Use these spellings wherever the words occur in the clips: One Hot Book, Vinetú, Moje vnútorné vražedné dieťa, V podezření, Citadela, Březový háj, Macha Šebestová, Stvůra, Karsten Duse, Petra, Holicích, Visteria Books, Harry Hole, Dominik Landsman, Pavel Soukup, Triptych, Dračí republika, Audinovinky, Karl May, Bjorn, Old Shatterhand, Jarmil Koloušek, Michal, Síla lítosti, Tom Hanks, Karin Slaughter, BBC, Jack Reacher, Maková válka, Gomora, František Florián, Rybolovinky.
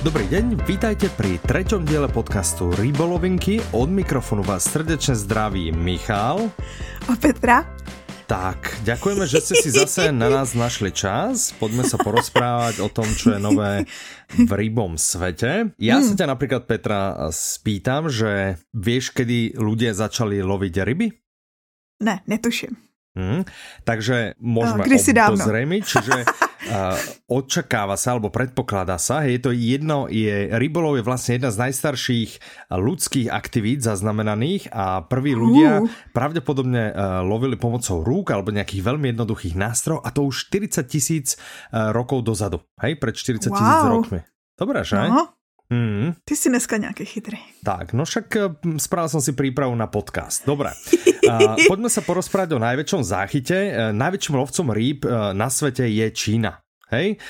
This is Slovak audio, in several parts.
Dobrý deň, vítajte pri 3. diele podcastu Rybolovinky. Od mikrofónu vás srdečne zdraví Michal a Petra. Tak, ďakujeme, že ste si zase na nás našli čas. Poďme sa porozprávať o tom, čo je nové v rybom svete. Ja sa ťa napríklad, Petra, spýtam, že vieš, kedy ľudia začali loviť ryby? Ne, netuším. Takže môžeme obdozrejmiť, čiže... očakáva sa, alebo predpokladá sa, rybolov je vlastne jedna z najstarších ľudských aktivít zaznamenaných a prví ľudia pravdepodobne lovili pomocou rúk alebo nejakých veľmi jednoduchých nástrojov, a to už 40,000 rokov dozadu. Hej, pred 40,000 rokmi. Dobrá, že? No. Ty si dneska nejaký chytrý. Tak, no však spravil som si prípravu na podcast. Dobre, poďme sa porozprávať o najväčšom záchyte. Najväčším lovcom rýb na svete je Čína. Hej?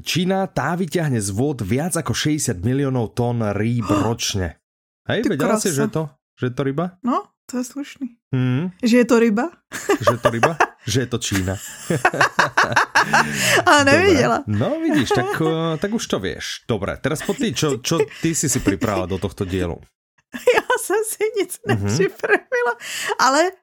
Čína tá vyťahne z vôd viac ako 60 miliónov tón rýb ročne. Hej, vedela si, že je to ryba? No, to je slušný. Že je to ryba? Že je to Čína. Ale nevidela. Dobre. No vidíš, tak už to vieš. Dobre, teraz po ty, čo ty si pripravila do tohto dielu? Ja som si nic nepřipravila, ale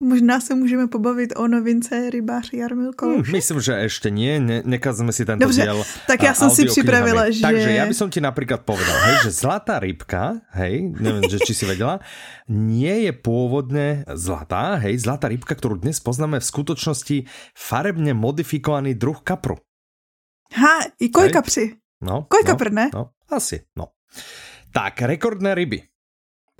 možná se můžeme pobavit o novince rybář Jarmil Koloušek. Myslím, že ešte nie, nekazme si tento diel. Dobře, tak ja som si pripravila, že... Takže ja by som ti napríklad povedal, hej, že zlatá rybka, hej, neviem, či si vedela, nie je pôvodne zlatá, hej, zlatá rybka, ktorú dnes poznáme, v skutočnosti farebne modifikovaný druh kapru. Ha, i kojkapři. No, kojkapr, ne? No, asi, no. Tak, rekordné ryby.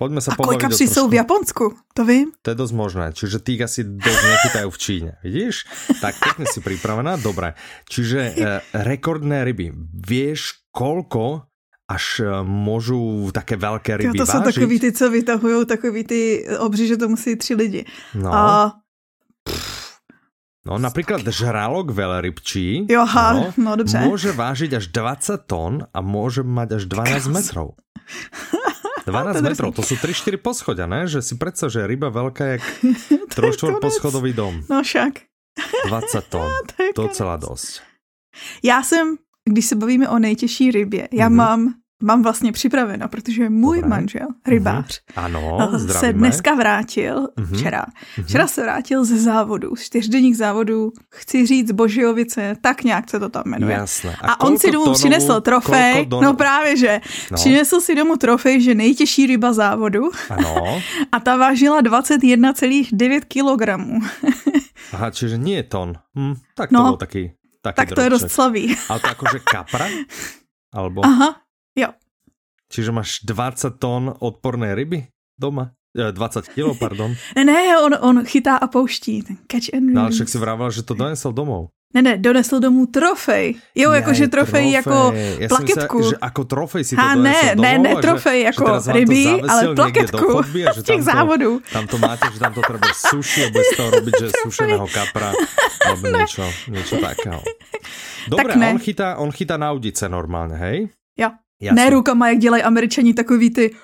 Poďme sa pobaviť o trošku. A kojkapři sú v Japonsku, to vím. To je dosť možné, čiže tých asi dosť nechytajú v Číne, vidíš? Tak pekne si pripravená, dobre. Čiže rekordné ryby. Vieš, koľko až môžu také veľké ryby vážiť? To sú takový ty, co vytahujú, takový ty obří, že to musí 3 lidi. No. No napríklad žralok veľrybčí môže vážiť až 20 tón a môže mať až 12 metrov. 12 metrov, to sú 3-4 poschodia, ne? Že si predstav, že ryba veľká jak 3-4 poschodový dom. No však. 20 tón, to celá dosť. Já jsem, když se bavíme o nejtěžší rybě, já mám vlastně připraveno, protože můj manžel, rybář, se dneska vrátil, včera se vrátil ze závodu, z 4denních závodů, chci říct Božiovice, tak nějak se to tam jmenuje. Jasne. A on si domů přinesl trofej, přinesl si domů trofej, že nejtěžší ryba závodu, a ta vážila 21,9 kilogramů. Aha, čiže nie tón. Tak to bol taký tak droček. To je dost slavý. Ale to akože kapra? Alebo... Aha. Jo. Čiže máš 20 tón odporné ryby doma? 20 kilo, pardon. Ne, on chytá a pouští. Ten catch and release. No ale však si vraval, že to donesl domov. Ne, donesl domů trofej. Jo, jakože trofej jako plaketku. Ja si myslel, že ako trofej si to donesl domov. Ne, trofej že, jako že ryby, ale plaketku chodby, z těch závodů. Tam to máte, že tam to treba suši a bude z toho robiť, že sušeného kapra alebo niečo takého. Dobre, tak on chytá na udice normálne, hej? Jo. Jasné. Ne rukama, jak dělají Američani, takový ty...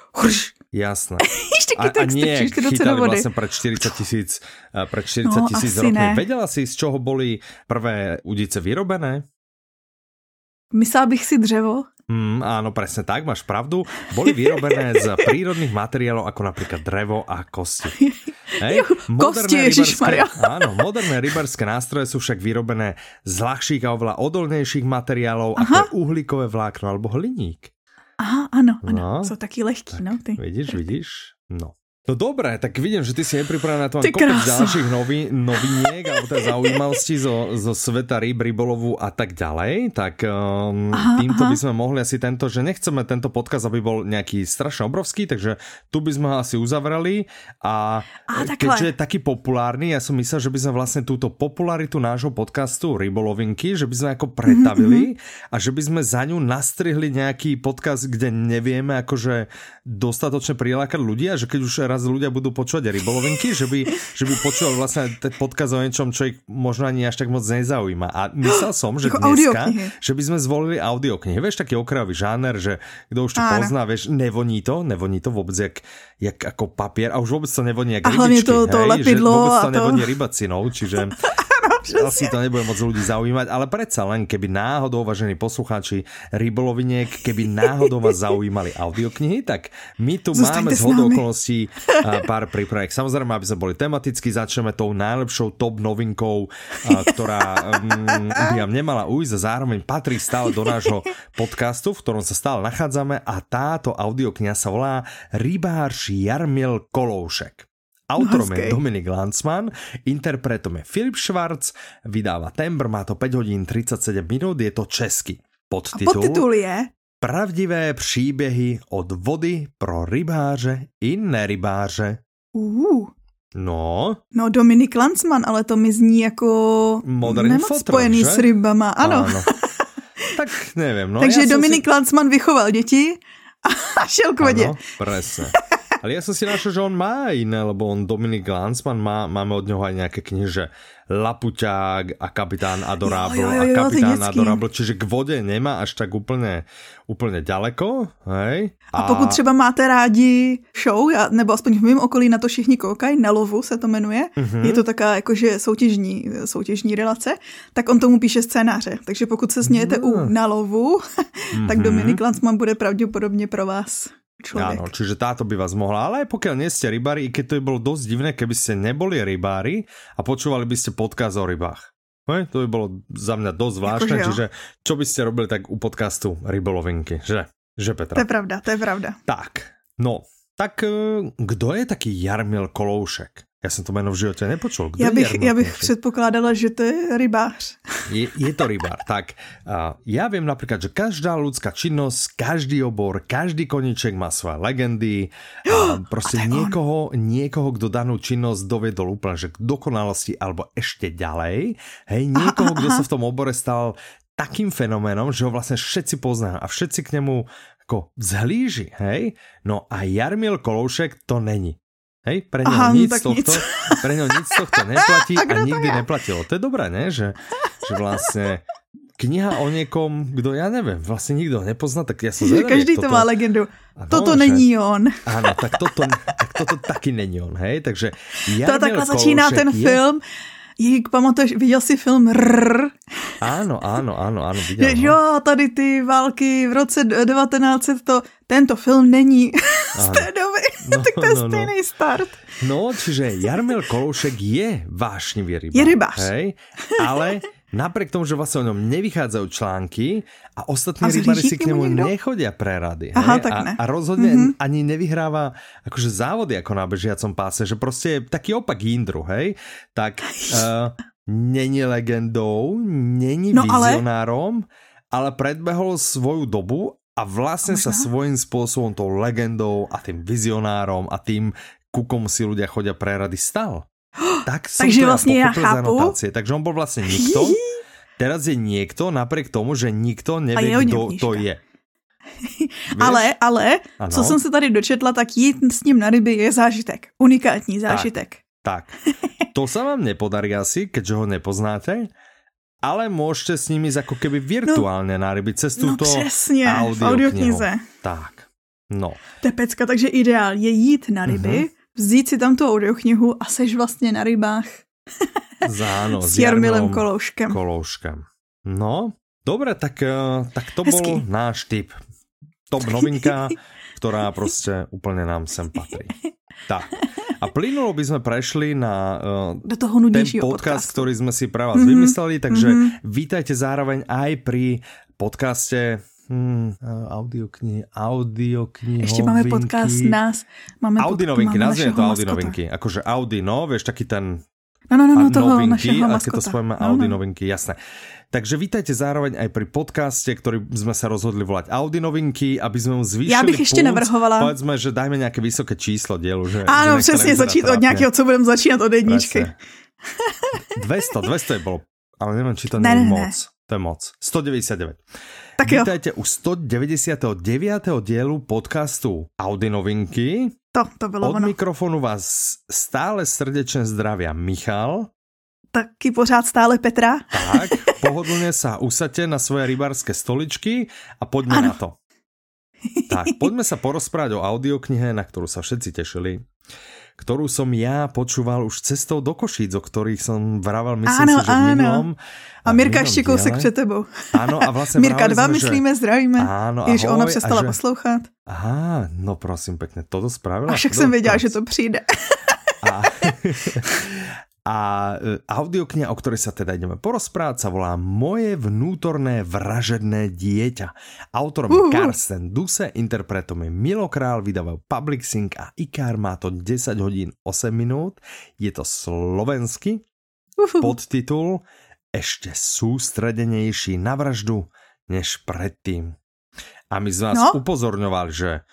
Jasné. A nie, chytali vlastne pred 40,000 rokmi. Vedela si, z čoho boli prvé udice vyrobené? Myslela bych si dřevo. Áno, presne tak, máš pravdu. Boli vyrobené z prírodných materiálov, ako napríklad drevo a kosti. Kosti, ježišmaria. Áno, moderné rybarské nástroje sú však vyrobené z ľahších a oveľa odolnejších materiálov, ako je uhlíkové vlákno alebo hliník. Aha, áno, sú takí lehkí. Tak, no, ty. Vidíš, no. No dobré, tak vidím, že ty si nepripravená na to, mám kopec ďalších noviniek alebo teda zaujímavostí zo sveta rýb, rybolovu a tak ďalej. Tak týmto by sme mohli asi tento, že nechceme tento podcast, aby bol nejaký strašne obrovský, takže tu by sme ho asi uzavreli. A keďže je taký populárny, ja som myslel, že by sme vlastne túto popularitu nášho podcastu Rybolovinky, že by sme ako pretavili a že by sme za ňu nastrihli nejaký podcast, kde nevieme akože dostatočne prilákať ľudia, že keď už ľudia budú počúvať rybolovinky, že by počúval vlastne podkaz o niečom, čo ich možno ani až tak moc nezaujíma. A myslel som, že dneska, že by sme zvolili audioknihy. Vieš, taký okrajový žáner, že kto už to pozná, vieš, nevoní to vôbec jak ako papier a už vôbec to nevoní jak rybičky. A hlavne to lepidlo. Vôbec to nevoní rybacinou, čiže... Asi to nebude moc ľudí zaujímať, ale predsa len, keby náhodou, vážení poslucháči Ryboloviniek, keby náhodou vás zaujímali audioknihy, tak my tu máme zhodou okolností pár prípravek. Samozrejme, aby sme boli tematicky, začneme tou najlepšou top novinkou, ktorá by nám nemala ujsť a zároveň patrí stále do nášho podcastu, v ktorom sa stále nachádzame, a táto audiokniha sa volá Rybář Jarmil Koloušek. Autorom je Dominik Landsman, interpretom je Filip Švarc, vydáva Tembr, má to 5 hodín 37 minút, je to česky. Podtitul je Pravdivé příběhy od vody pro rybáře i nerybáře. No, Dominik Landsman, ale to mi zní jako nemoc spojený s rybama. Ano. Tak nevím. No, takže Dominik Landsman vychoval děti a šel k vodě. Ano, presne. Ale ja som si našiel, že on má iné, lebo on Dominik Landsman, máme od neho aj nejaké kniže Lapuťák a Kapitán Adorábl čiže k vode nemá až tak úplne ďaleko. Hej? A pokud třeba máte rádi show, nebo aspoň v mém okolí na to všichni koukají, na lovu se to jmenuje, je to taká jakože soutěžní relace, tak on tomu píše scénáře. Takže pokud se smějete u Na lovu, tak Dominik Landsman bude pravděpodobně pro vás človek. Áno, čiže táto by vás mohla, ale aj pokiaľ nie ste rybári, i keď to by bolo dosť divné, keby ste neboli rybári a počúvali by ste podcast o rybách. To by bolo za mňa dosť zvláštne, čiže čo by ste robili tak u podcastu Rybolovinky, že Petra? To je pravda. Tak kdo je taký Jarmil Koloušek? Ja som to meno v živote nepočul. Kdo ja bych předpokládala, že to je rybář. Je to rybár. Tak ja viem napríklad, že každá ľudská činnosť, každý obor, každý koníček má svoje legendy. Proste niekoho, kto danú činnosť dovedol úplne že k dokonalosti alebo ešte ďalej. Hej, niekoho, kto sa v tom obore stal takým fenoménom, že ho vlastne všetci poznajú a všetci k nemu ako vzhlíži. Hej? No a Jarmil Koloušek to není. Hej, pre ňo nič z tohto neplatí a nikdy neplatilo. To je dobré, ne? Že vlastne kniha o niekom, kto ja neviem, vlastne nikto nepozná, tak ja som zvedavý. Každý to má legendu. Toto není on. Áno, tak toto taky není on. Hej, takže Jarmil Koloušek začíná ten film. Jík, pamatuješ, viděl jsi film Rrrr? Ano, viděl. Jo, tady ty války v roce 1900, tento film není z té doby, tak to je stejný start. No, čiže Jarmil Koloušek je vášnivý rybář. Je rybář. Hej? Ale napriek tomu, že vlastne o ňom nevychádzajú články a ostatní rybári si k nemu nechodia pre rady. Aha, a rozhodne ani nevyhráva akože závody ako na bežiacom páse, že proste je taký opak Jindru, hej? Tak není legendou, není vizionárom, ale predbehol svoju dobu a vlastne sa svojím spôsobom tou legendou a tým vizionárom a tým, ku komu si ľudia chodia pre rady, stal. Tak som teda vlastne pochopil za notácie. Takže on bol vlastne nikto. Teraz je niekto, napriek tomu, že nikto nevie, kto to je. Ale co som sa tady dočetla, tak jít s ním na ryby je zážitek. Unikátní zážitek. Tak. To sa vám nepodarí asi, keďže ho nepoznáte, ale môžete s nimi ísť ako keby virtuálne na ryby cez túto audioknihu. Tak. No. Tepecka, takže ideál je jít na ryby, vzít si tam tú audioknihu a seš vlastne na rybách s Jarmilem Kolouškem. No, dobre, tak to bol náš tip. Top novinka, ktorá proste úplne nám sem patrí. Tak. A plynulo by sme prešli na do toho nudnejšieho ten podcast, ktorý sme si pre vás vymysleli, takže vítajte zároveň aj pri podcaste audioknihy. Ešte máme podcast Audinovinky, nazviem to Audinovinky. Akože Audino, vieš, taký ten novinky, a keď to spojíme Audinovinky, jasné. Takže vítajte zároveň aj pri podcaste, ktorý sme sa rozhodli volať Audinovinky, aby sme mu zvýšili. Ja bych ešte navrhovala. Povedzme, že dajme nejaké vysoké číslo dielu. Áno, presne, začít od nejakého, co budem začínať od jedničky. 200 je bolo, ale neviem, či to nie je moc. To je moc. 199. Tak jo. Vítajte u 199. dielu podcastu Audinovinky. To bylo ono. Od mikrofonu vás stále srdečne zdravia Michal. Taky pořád stále Petra. Tak, pohodlne sa usaďte na svoje rybárske stoličky a poďme na to. Tak, poďme sa porozprávať o audioknihe, na ktorú sa všetci tešili. ktorú som ja počúval už cestou do Košíc, o ktorých som vraval, myslím áno, si, že v minulom. A Mirka ešte kousek pred tebou. Áno, a vlastne Mirka 2 sme, myslíme, že... zdravíme. Áno, ahoj, ona přestala že... poslouchat. Aha, no prosím pekne, toto spravila. A však jsem věděla, že to přijde. A audiokniha, o ktorej sa teda ideme porozprávať, sa volá Moje vnútorné vražedné dieťa. Autorom je Karsten Duse, interpretom je Milokrál, vydávajú Public Sync a Ikar, má to 10 hodín 8 minút. Je to slovenský podtitul Ešte sústredenejší na vraždu než predtým. A my sme vás upozorňovali, že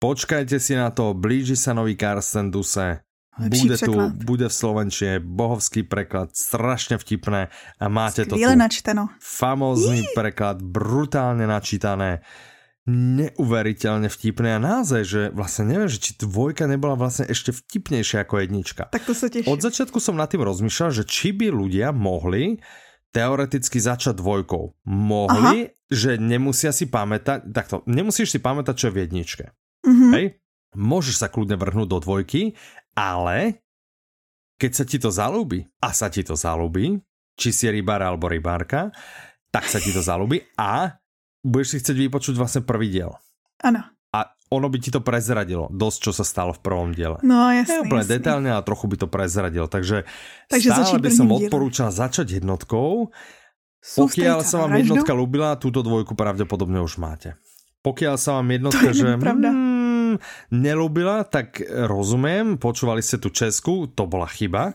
počkajte si na to, blíži sa nový Karsten Duse. Bude tu, bude v slovenčine, bohovský preklad, strašne vtipné a máte skvěle to tu. Načítano. Famózny preklad, brutálne načítané, neuveriteľne vtipné a naozaj, že vlastne neviem, že či dvojka nebola vlastne ešte vtipnejšia ako jednička. Tak to sa teším. Od začiatku som nad tým rozmýšľal, že či by ľudia mohli teoreticky začať dvojkou. Mohli, že nemusia si pamätať, takto, nemusíš si pamätať, čo je v jedničke. Mm-hmm. Hej? Môžeš sa kľudne vrhnúť do dvojky, ale keď sa ti to zalúbi, a sa ti to zalúbi, či si rybár alebo rybárka, tak sa ti to zalúbi a budeš si chcieť vypočuť vlastne prvý diel. Áno. A ono by ti to prezradilo dosť, čo sa stalo v prvom diele. No jasné. Úplne detailne, ale trochu by to prezradilo. Takže stále by som odporúčal začať jednotkou. Pokiaľ sa vám jednotka ľúbila, túto dvojku pravdepodobne už máte. Pokiaľ sa vám jednotka, že... nelúbila, tak rozumiem, počúvali ste tu Česku, to bola chyba.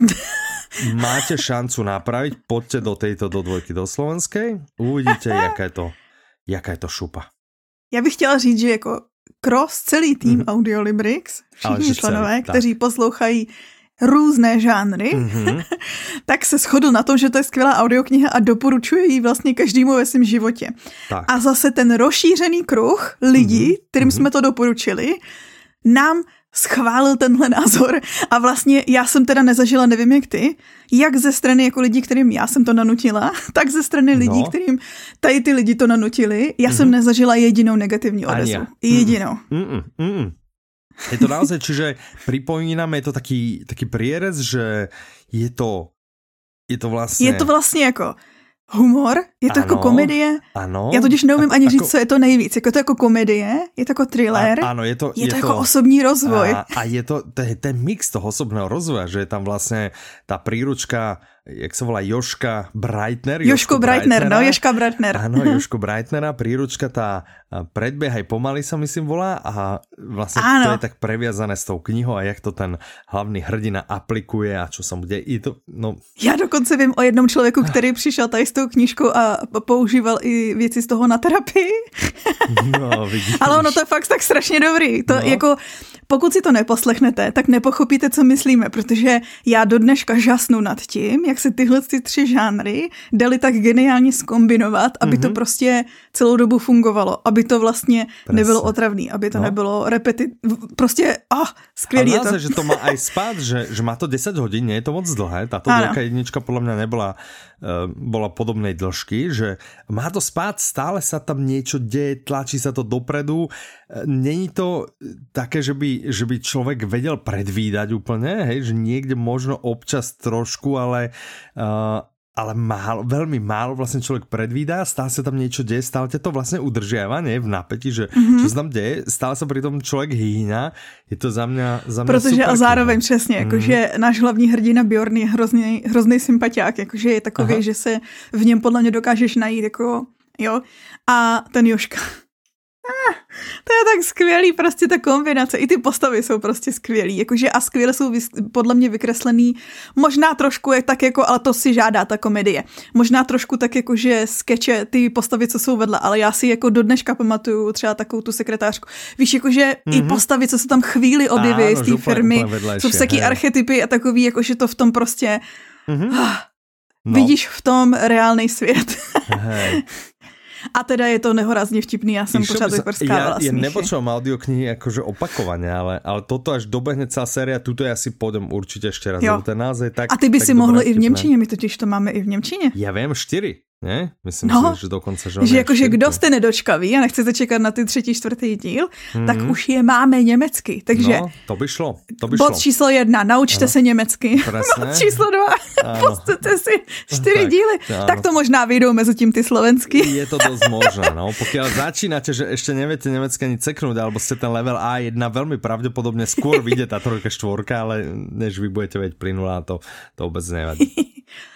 Máte šancu napraviť, poďte do tejto do dvojky do slovenskej, uvidíte, jaká je to šupa. Já bych chtěla říct, že jako cross celý tým Audiolibrix, všichni členové, kteří poslouchají různé žánry, tak se shodl na tom, že to je skvělá audiokniha a doporučuje ji vlastně každému ve svém životě. Tak. A zase ten rozšířený kruh lidí, kterým jsme to doporučili, nám schválil tenhle názor a vlastně já jsem teda nezažila, nevím jak ty, jak ze strany jako lidí, kterým já jsem to nanutila, tak ze strany lidí, kterým tady ty lidi to nanutili, já jsem nezažila jedinou negativní odezvu. Jedinou. Je to naozaj, čiže pripomíname, je to taký prierez, že je to vlastne... Je to vlastne ako humor, je to ako komedie. Ano. Ja totiž neumím ani říct, co je to nejvíc. Je to ako komedie, je to ako thriller, je to ako osobní rozvoj. A je to ten mix toho osobného rozvoja, že je tam vlastne tá príručka, jak sa volá, Jožka Breitner. Jožko Breitner. Áno, Jožko Breitnera, príručka tá Predbiehaj pomaly sa myslím volá a vlastne to je tak previazané s tou knihou a jak to ten hlavný hrdina aplikuje a čo sa mu deje. Ja dokonce vím o jednom člověku, který přišel tady s tou knížkou a používal i věci z toho na terapii. No, vidíš. Ale ono to je fakt tak strašně dobrý. To jako, pokud si to neposlechnete, tak nepochopíte, co myslíme, protože já do dneška žasnu nad tím, jak se tyhle tři žánry dali tak geniálně zkombinovat, aby to prostě celou dobu fungovalo, aby to vlastně nebylo otravný, aby to nebylo prostě, skvělý je to. Ale že to má aj spát, že má to 10 hodin, nie je to moc dlhé, táto dlhá jednička podle mě nebyla, bola podobnej dĺžky, že má to spát, stále sa tam niečo deje, tlačí sa to dopredu. Není to také, že by človek vedel predvídať úplne, hej, že niekde možno občas trošku, ale málo, veľmi málo vlastne človek predvídá, stále sa tam niečo deje, stále ťa to vlastne udržiava, nie? V napätí, že čo sa tam deje, stále sa pri tom človek hýňa, je to za mňa protože super. A zároveň přesně, jakože náš hlavní hrdina Bjorn je hrozný sympatiák, jakože je takový, že se v něm podle mě dokážeš najít, jako, jo, a ten Jožka. To je tak skvělý, prostě ta kombinace. I ty postavy jsou prostě skvělý. Jakože a skvěle jsou podle mě vykreslený. Možná trošku je tak jako, ale to si žádá ta komedie. Možná trošku tak jako, že skeče ty postavy, co jsou vedle, ale já si jako do dneška pamatuju třeba takovou tu sekretářku. Víš, jakože i postavy, co se tam chvíli objeví z té firmy, jsou vseký archetypy a takový, jakože to v tom prostě vidíš v tom reálnej svět. A teda je to nehorázne vtipný, ja som pořád vyprskávala smíchy. Ja nepočúvam audioknihy akože opakovane, ale toto až dobehne celá séria, tuto ja si pôjdem určite ešte raz. Jo. Ten názor je tak, a ty by si mohol i v nemčine, my totiž to máme i v nemčine. Ja viem, 4. Ne? Myslím no, si, že dokonce, že jakože kdo jste nedočkaví a nechcete čekat na ty třetí, čtvrtý díl, tak už je máme německy. Takže no, to by šlo. Bod číslo 1, naučte se německy. Presne. Bod číslo 2, postujte si 4 díly. Áno. Tak to možná vyjdou mezi tím ty slovenský. Je to dosť možné. No. Pokiaľ začínate, že ešte neviete nemecky ani ceknúť, alebo ste ten level A1, veľmi pravdepodobne skôr vyjde tá trojka, štvorka, ale než vy budete vedieť pri nula, to vôbec nevadí.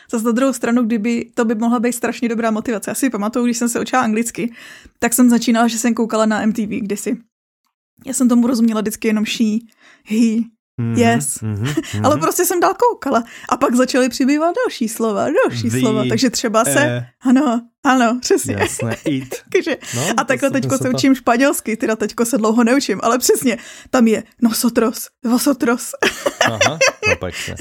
Zase na druhou stranu, to by mohla být strašně dobrá motivace. Já si pamatuju, když jsem se učila anglicky, tak jsem začínala, že jsem koukala na MTV kdysi. Já jsem tomu rozuměla vždycky jenom she, he, yes. Ale prostě jsem dál koukala. A pak začaly přibývat další slova. Takže třeba se... Ano, přesně. Jasné, it. No, a takhle teďko se učím španělsky, teda teďko se dlouho neučím, ale přesně, tam je nosotros, vosotros. Aha, no pekne.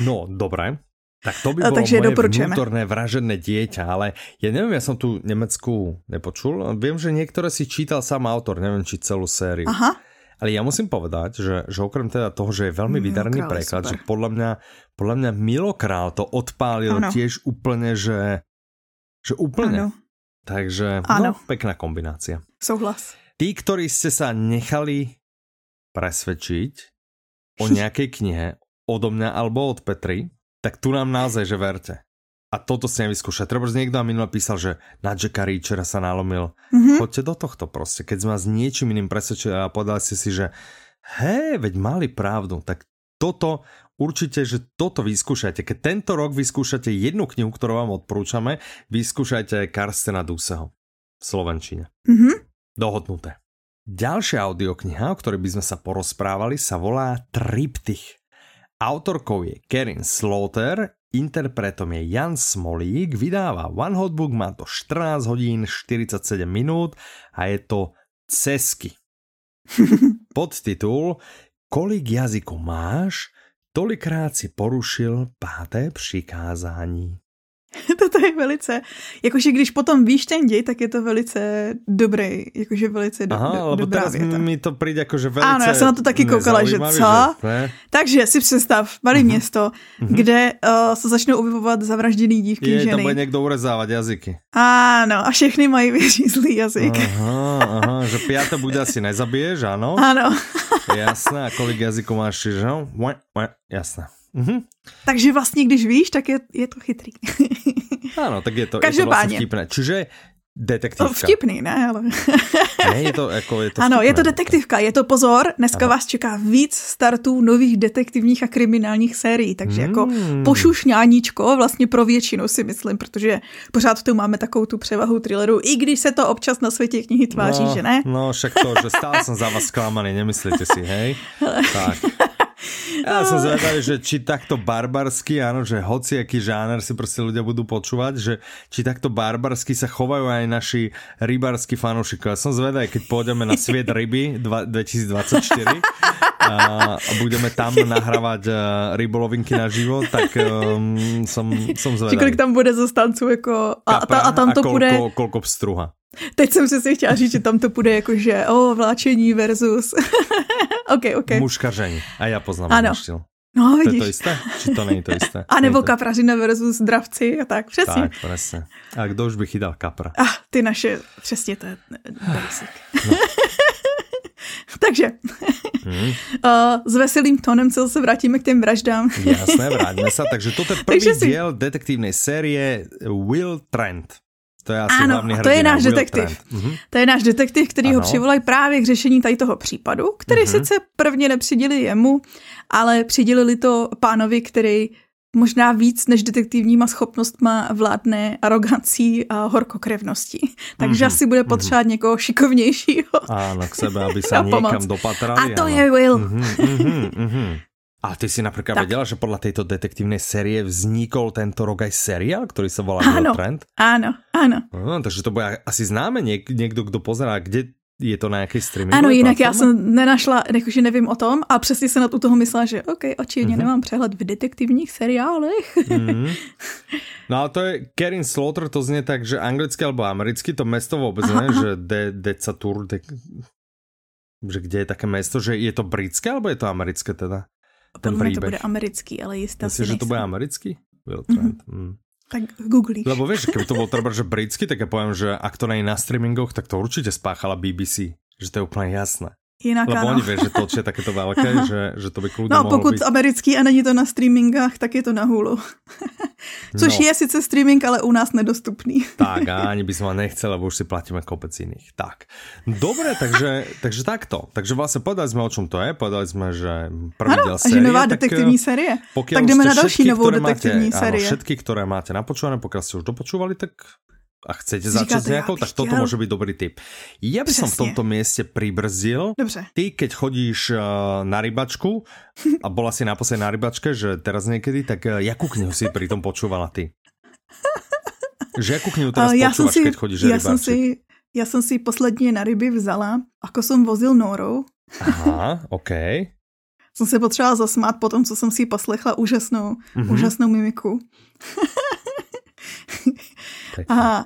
No, dobré. Tak to by bolo moje vnútorné vražené dieťa, ale ja neviem, ja som tu nemeckú nepočul. Viem, že niektoré si čítal sám autor, neviem, či celú sériu. Aha. Ale ja musím povedať, že okrem teda toho, že je veľmi vydarný preklad, super. Že podľa mňa Milokrál to odpálil tiež úplne, že úplne. Ano. Takže ano. No, pekná kombinácia. Souhlas. Tí, ktorí ste sa nechali presvedčiť o nejakej knihe odo mňa alebo od Petry, tak tu nám naozaj, že verte. A toto si nevyskúšať. Trebárs niekto a minule písal, že na Jacka Reachera sa nalomil. Choďte do tohto proste. Keď sme vás niečím iným presvedčili a povedali ste si, že hej, veď mali pravdu, tak toto určite, že toto vyskúšajte. Keď tento rok vyskúšate jednu knihu, ktorú vám odporúčame, vyskúšajte Karstena Duseho v slovenčine. Dohodnuté. Ďalšia audiokniha, o ktorej by sme sa porozprávali, sa volá Triptych. Autorkou je Karin Slaughter, interpretom je Jan Smolík, vydáva One Hot Book, má to 14 hodín, 47 minút a je to Cesky. Podtitul Kolik jazyku máš, tolikrát si porušil 5. přikázání. Toto je velice, jakože když potom víš ten děj, tak je to velice dobrý, jakože velice dobrá věta. Aha, lebo mi to přijde jakože velice nezaujímavý. Ano, já jsem na to taky koukala, že co? Že takže si představ malé město, kde se začnou objevovat zavražděný dívky ženy. Tam bude někdo urezávat jazyky. Ano, a všechny mají vyřízlý jazyk. Aha, že 5. bude asi nezabiješ, ano? Ano. Jasné, a kolik jazyků máš, že no? Jasné. Takže vlastně, když víš, tak je to chytrý. Áno, tak je to vlastně vtipné. Čiže detektivka. Vtipný, ne? Ale... ne, je to ano, vtipné. Je to detektivka. Je to pozor, dneska vás čeká víc startů nových detektivních a kriminálních sérií, takže jako pošušňáníčko vlastně pro většinu si myslím, protože pořád tu máme takovou tu převahu thrillerů, i když se to občas na světě knihy tváří, že ne? No, však to, že stále jsem za vás zklamaný, nemyslíte si, hej? Tak. Ja som zvedavý, že či takto barbarsky, áno, že hociaký žáner si proste ľudia budú počúvať, že či takto barbarsky sa chovajú aj naši rybárski fanúšikov. Ja som zvedavý, keď pôjdeme na Sviet ryby 2024 a budeme tam nahrávať rybolovinky naživo, tak som zvedavý. Či kolik tam bude zastanců jako... a tam to bude... A koľko pstruha. Teď jsem si chtěla říct, že tam to bude jakože vláčení versus... Okay. Mužka žení. A já poznám mužčil. No, vidíš. To je to isté? Či to není to isté? A nebo kaprařina versus dravci a tak, přesně. Tak, přesně. A kdo už by chytal kapra? Ah, ty naše, přesně, to je basic. No. Takže, s veselým tónem cel se vrátíme k těm vraždám. Jasné, vrátíme se. Takže toto je první díl detektivní série Will Trent. To je asi ano, hlavný hrdina, to je náš Will detektiv. To je náš detektiv, který ho přivolají právě k řešení tady toho případu, který sice prvně nepřidělili jemu, ale přidělili to pánovi, který možná víc než detektivníma schopnostma vládne arogancí a horkokrevností. Takže asi bude potřebovat někoho šikovnějšího. Ano, k sebe, aby se někam dopatrali. A to je Will. A ty si napríklad vedela, že podľa tejto detektívnej série vznikol tento rok aj seriál, ktorý sa volá The Trend? Áno. Takže to bude asi známe niekto, kto pozerá, kde je to na nejakej streamingové platforme? Áno, inak ja som nenašla, jakože nevím o tom a přesně jsem u toho myslela, že OK, očividně nemám přehled v detektivních seriálech. No ale to je Karin Slaughter, to znie tak, že anglicky alebo americky, to mesto vôbec ne, že Decatur, že kde je také mesto, že je to britské alebo je to americké teda? Podľa to bude americký, ale jistá si nejsem. Myslíš, že to bude americký? Will Trent. tak googlíš. Lebo vieš, keby to bol treba, že britský, tak ja poviem, že ak to nie je na streamingoch, tak to určite spáchala BBC. Že to je úplne jasné. Jinak, lebo ano. Oni vie, že točia takéto veľké, že to by kľudne mohlo byť. No pokud americký a není to na streamingách, tak je to na Hulu. Což je sice streaming, ale u nás nedostupný. Tak, a ani by som ho nechcel, lebo už si platíme kopec iných. Tak. Dobre, takže takto. Takže vlastne povedali sme, o čom to je. Povedali sme, že prvý diel série. Ano, nová detektivní série. Tak jdeme na další novou detektivní série. Áno, všetky, ktoré máte napočúvané, pokiaľ ste už dopočúvali, tak... a chcete začať s nejakou, tak toto môže byť dobrý tip. Ja by som v tomto mieste pribrzdil. Dobře. Ty, keď chodíš na rybačku a bola si naposledy na rybačke, že teraz niekedy, tak jakú knihu si pri tom počúvala ty? Že jakú knihu teraz počúvaš, keď chodíš na rybačku? Ja som si posledně na ryby vzala, ako som vozil Nórou. Aha, okej. Okay. Som se potřebovala zasmát po tom, co som si poslechla úžasnou mimiku. A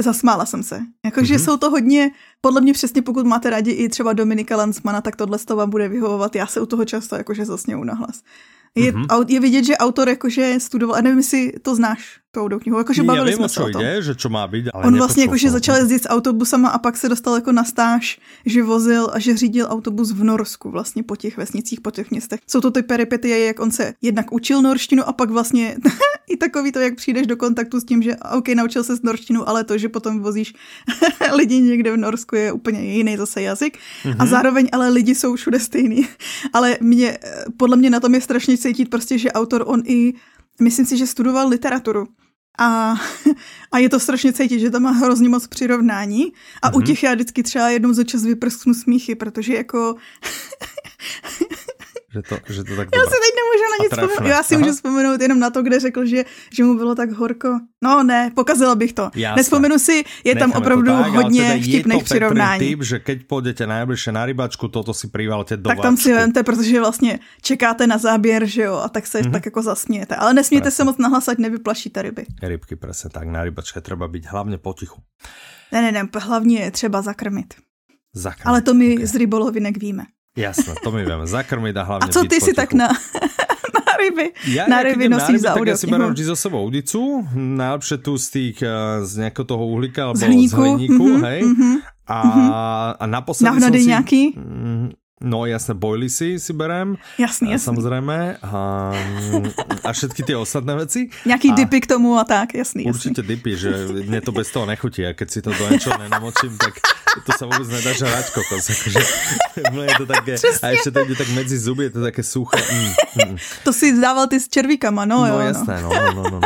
zasmála jsem se. Jakože jsou to hodně, podle mě přesně, pokud máte rádi i třeba Dominika Landsmana, tak tohle to vám bude vyhovovat. Já se u toho často jakože zasněju nahlas. Je vidět, že autor jakože studoval, a nevím, jestli to znáš, tou knihu, jakože bavili jsme se o tom. Ide, že čo má být, ale on vlastně jakože začal jezdit s autobusama a pak se dostal jako na stáž, že vozil a že řídil autobus v Norsku vlastně po těch vesnicích, po těch městech. Jsou to ty peripetie, jak on se jednak učil norštinu a pak vlastně i takový to, jak přijdeš do kontaktu s tím, že OK, naučil se norštinu, ale to, že potom vozíš lidi někde v Norsku, je úplně jiný zase jazyk. A zároveň ale lidi jsou všude stejný. Ale mě, podle mě na tom je strašně cítit prostě, že autor on i, myslím si, že studoval literaturu. A je to strašně cítit, že tam má hrozně moc přirovnání a u těch já vždycky třeba jednou za čas vyprsknu smíchy, protože jako... že to tak já se teď nemůžu na nic vzpomenout. Já si můžu vzpomenout jenom na to, kde řekl, že mu bylo tak horko. No ne, pokazila bych to. Jasne. Nespomenu si, je tam opravdu tak, hodně teda vtipných přirovnání. Je to typ, že keď půjdete najbližšie na rybačku, toto si privalte do tak váčku. Tam si vemte, protože vlastně čekáte na záběr, že jo, a tak se tak jako zasmějete. Ale nesmějte presne se moc nahlasať, nevyplašíte ryby. Rybky, presne tak, na rybačke treba být hlavně potichu. Ne, hlavně je třeba zakrmit. Ale to my z rybolovinek víme. Jasné, to my vieme. Zakrmiť a hlavne byť potichu. A co ty si tak na ryby? Na ryby nosíš za audio. Tak ja si berám vždy za sebou udicu, najlepšie tu z tých, z nejakého toho uhlíka, alebo z hliníku, hej. A naposledy som si... Nahnady nejaký? No jasné, bojlisy si berem. Jasný. Samozrejme. A všetky tie ostatné veci. Nejaký dipy k tomu a tak, jasný. Určite dipy, že mne to bez toho nechutí. A keď si to do niečo nenamočím, tak to sa vôbec nedá žrať kokos. Akože, je to také, a ešte to ide tak medzi zuby, je to také suché. To si dával ty s červíkama, no? No jasné, no.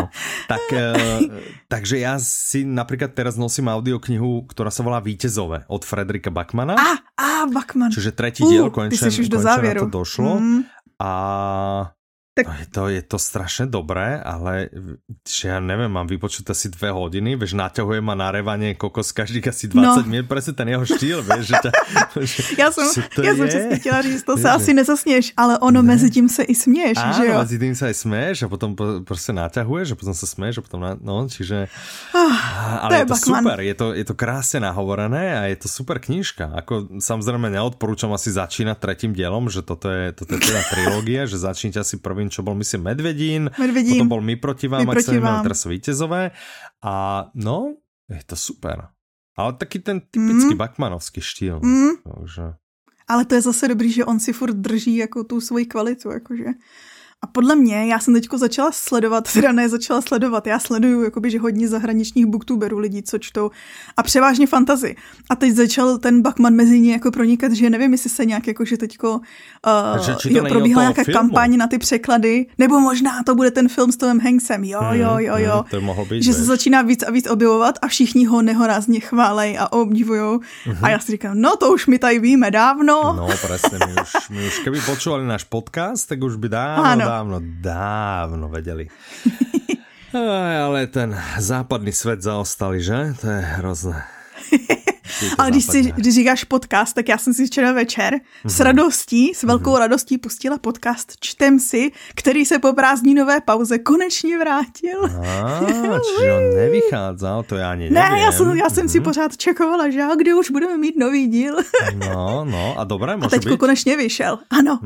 Takže ja si napríklad teraz nosím audioknihu, ktorá sa volá Vítězové od Fredrika Backmana. Backman. Čiže tretí diel. Konečne na to došlo a tak... je to strašne dobré, ale ja neviem, mám vypočuť asi 2 hodiny, vieš, naťahuje ma na revanie kokos každých asi 20 minút, presne ten jeho štýl, vieš, že ťa... ja som čestne chtěla říct, to sa asi nezasmieš, ale ono mezi tým sa i smieš, že jo? Áno, mezi tým sa aj smieš a potom proste naťahuješ a potom sa smieš a potom, čiže... ale je to Backman. Super, je to krásne nahovorené a je to super knižka, ako samozrejme neodporúčam asi začínať 3. dielom, že toto je teda trilógia, že začnite asi prvým, čo bol, myslím, Medvedín, potom bol My proti vám, ak sa nemal, teraz Vítězové a je to super. Ale taký ten typický Backmanovský štýl. Takže. Ale to je zase dobrý, že on si furt drží jako tu svoji kvalitu, jakože. A podle mě, já jsem teďko začala sledovat, já sleduju jakoby, že hodně zahraničních booktuberů lidí, co čtou a převážně fantasy. A teď začal ten Backman mezi ně jako pronikat, že nevím, jestli se nějak jakože teďko probíhala nějaká kampaň na ty překlady, nebo možná to bude ten film s Tomem Hanksem, jo. To mohlo být, že se začíná víc a víc objevovat a všichni ho nehorázně chválej a obdivujou. A já si říkám, to už my tady víme dávno. No, presne, my už keby počúvali náš podcast, tak už by dávno vedeli. Ale ten západný svet zaostali, že? To je hrozné. Ale když říkáš podcast, tak já jsem si včera večer s radostí, s velkou radostí pustila podcast Čtem si, který se po prázdninové pauze konečně vrátil. Čiže on nevychádzal, to já nevím. Ne, já jsem si pořád čekovala, že kdy už budeme mít nový díl. No, a dobré, může být. A teďko konečně vyšel, ano.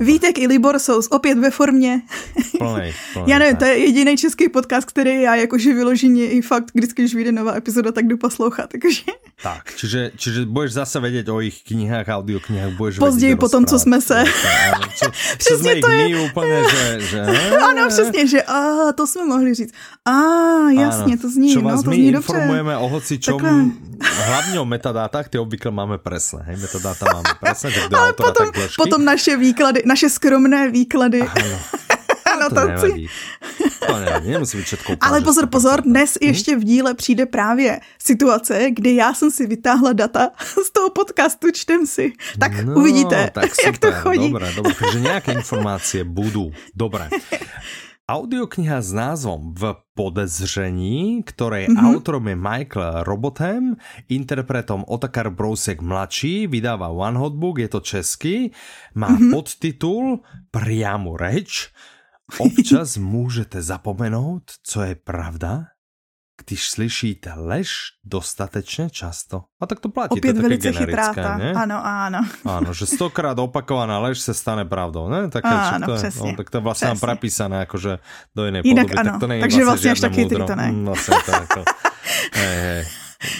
Vítek i Libor jsou opět ve formě. Plnej, já nevím, to je jediný český podcast, který já jakože vyloženě i fakt, když vyjde nová epizoda, tak jdu poslouchat. Tak, čiže budeš zase vědět o jejich knihách, audioknihách, budeš později po tom, co jsme se... co jsme jich my úplně, že... Ano, přesně, že a to jsme mohli říct. A jasně, to zní, no, to zní dobře. Čo vás my informujeme o hocičom, hlavně o metadátách, ty obvykle máme presné, hej, metadata máme presné, že kdo autora tak dlžky. Potom naše výklady, naše skromné výklady. Ano. No, to nevadí. Nemusí být všetko ukážet. Ale pozor, dnes ještě v díle přijde právě situace, kdy já jsem si vytáhla data z toho podcastu Čtem si. Tak no, uvidíte, tak super, jak to chodí. Dobré, takže nějaké informácie budou. Dobré. Audiokniha s názvom V podezření, ktorej autorom je Michael Robotham, interpretom Otakar Brousek mladší, vydáva One Hot Book, je to český, má podtitul Priamu reč. Občas můžete zapomenout, co je pravda, když slyšíte lež dostatečně často. A tak to platí. Opět to je velice chytráta. Ano. Ano, že 100-krát opakovaná lež se stane pravdou, ne? Tak ano, to je, přesně. No, tak to je vlastně nám prepísané jakože do jiné jinak podoby. Ano, tak to není takže vlastně až tak chytrý to ne. Vlastně to jako... hej.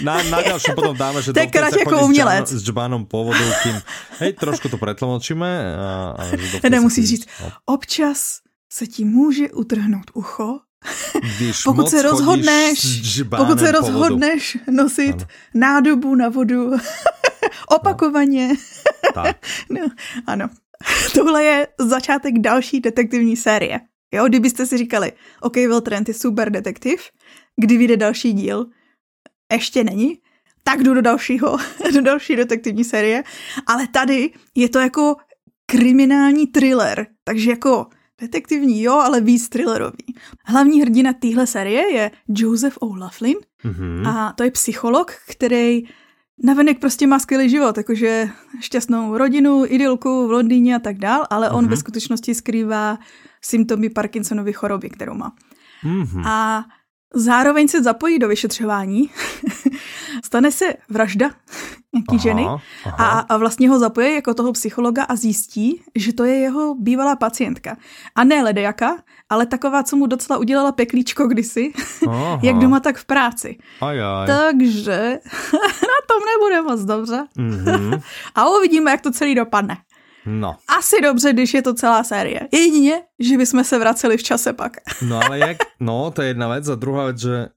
Na ďalšie potom dáme, že doktor sa chodí s džbánom pôvodov, kým hej, trošku to pretlmočíme. Nemusíš říct, občas se ti může utrhnout ucho, pokud se rozhodneš nosit nádobu na vodu opakovaně. Tak. No, ano, tohle je začátek další detektivní série. Jo, kdybyste si říkali, OK, Will Trent je super detektiv, kdy vyjde další díl, ještě není, tak jdu do další detektivní série, ale tady je to jako kriminální thriller, takže jako detektivní, jo, ale víc thrillerový. Hlavní hrdina téhle série je Joseph O'Laughlin a to je psycholog, který navenek prostě má skvělý život, jakože šťastnou rodinu, idylku v Londýně a tak dál, ale on ve skutečnosti skrývá symptomy Parkinsonovy choroby, kterou má. A zároveň se zapojí do vyšetřování, stane se vražda nějaký ženy a vlastně ho zapojí jako toho psychologa a zjistí, že to je jeho bývalá pacientka. A ne ledejaka, ale taková, co mu docela udělala peklíčko kdysi, jak doma, tak v práci. Ajaj. Takže na tom nebude moc dobře. A uvidíme, jak to celý dopadne. No. Asi dobře, když je to celá série. Jedině, že bychom se vraceli v čase pak. No ale jak, no to je jedna věc a druhá věc, že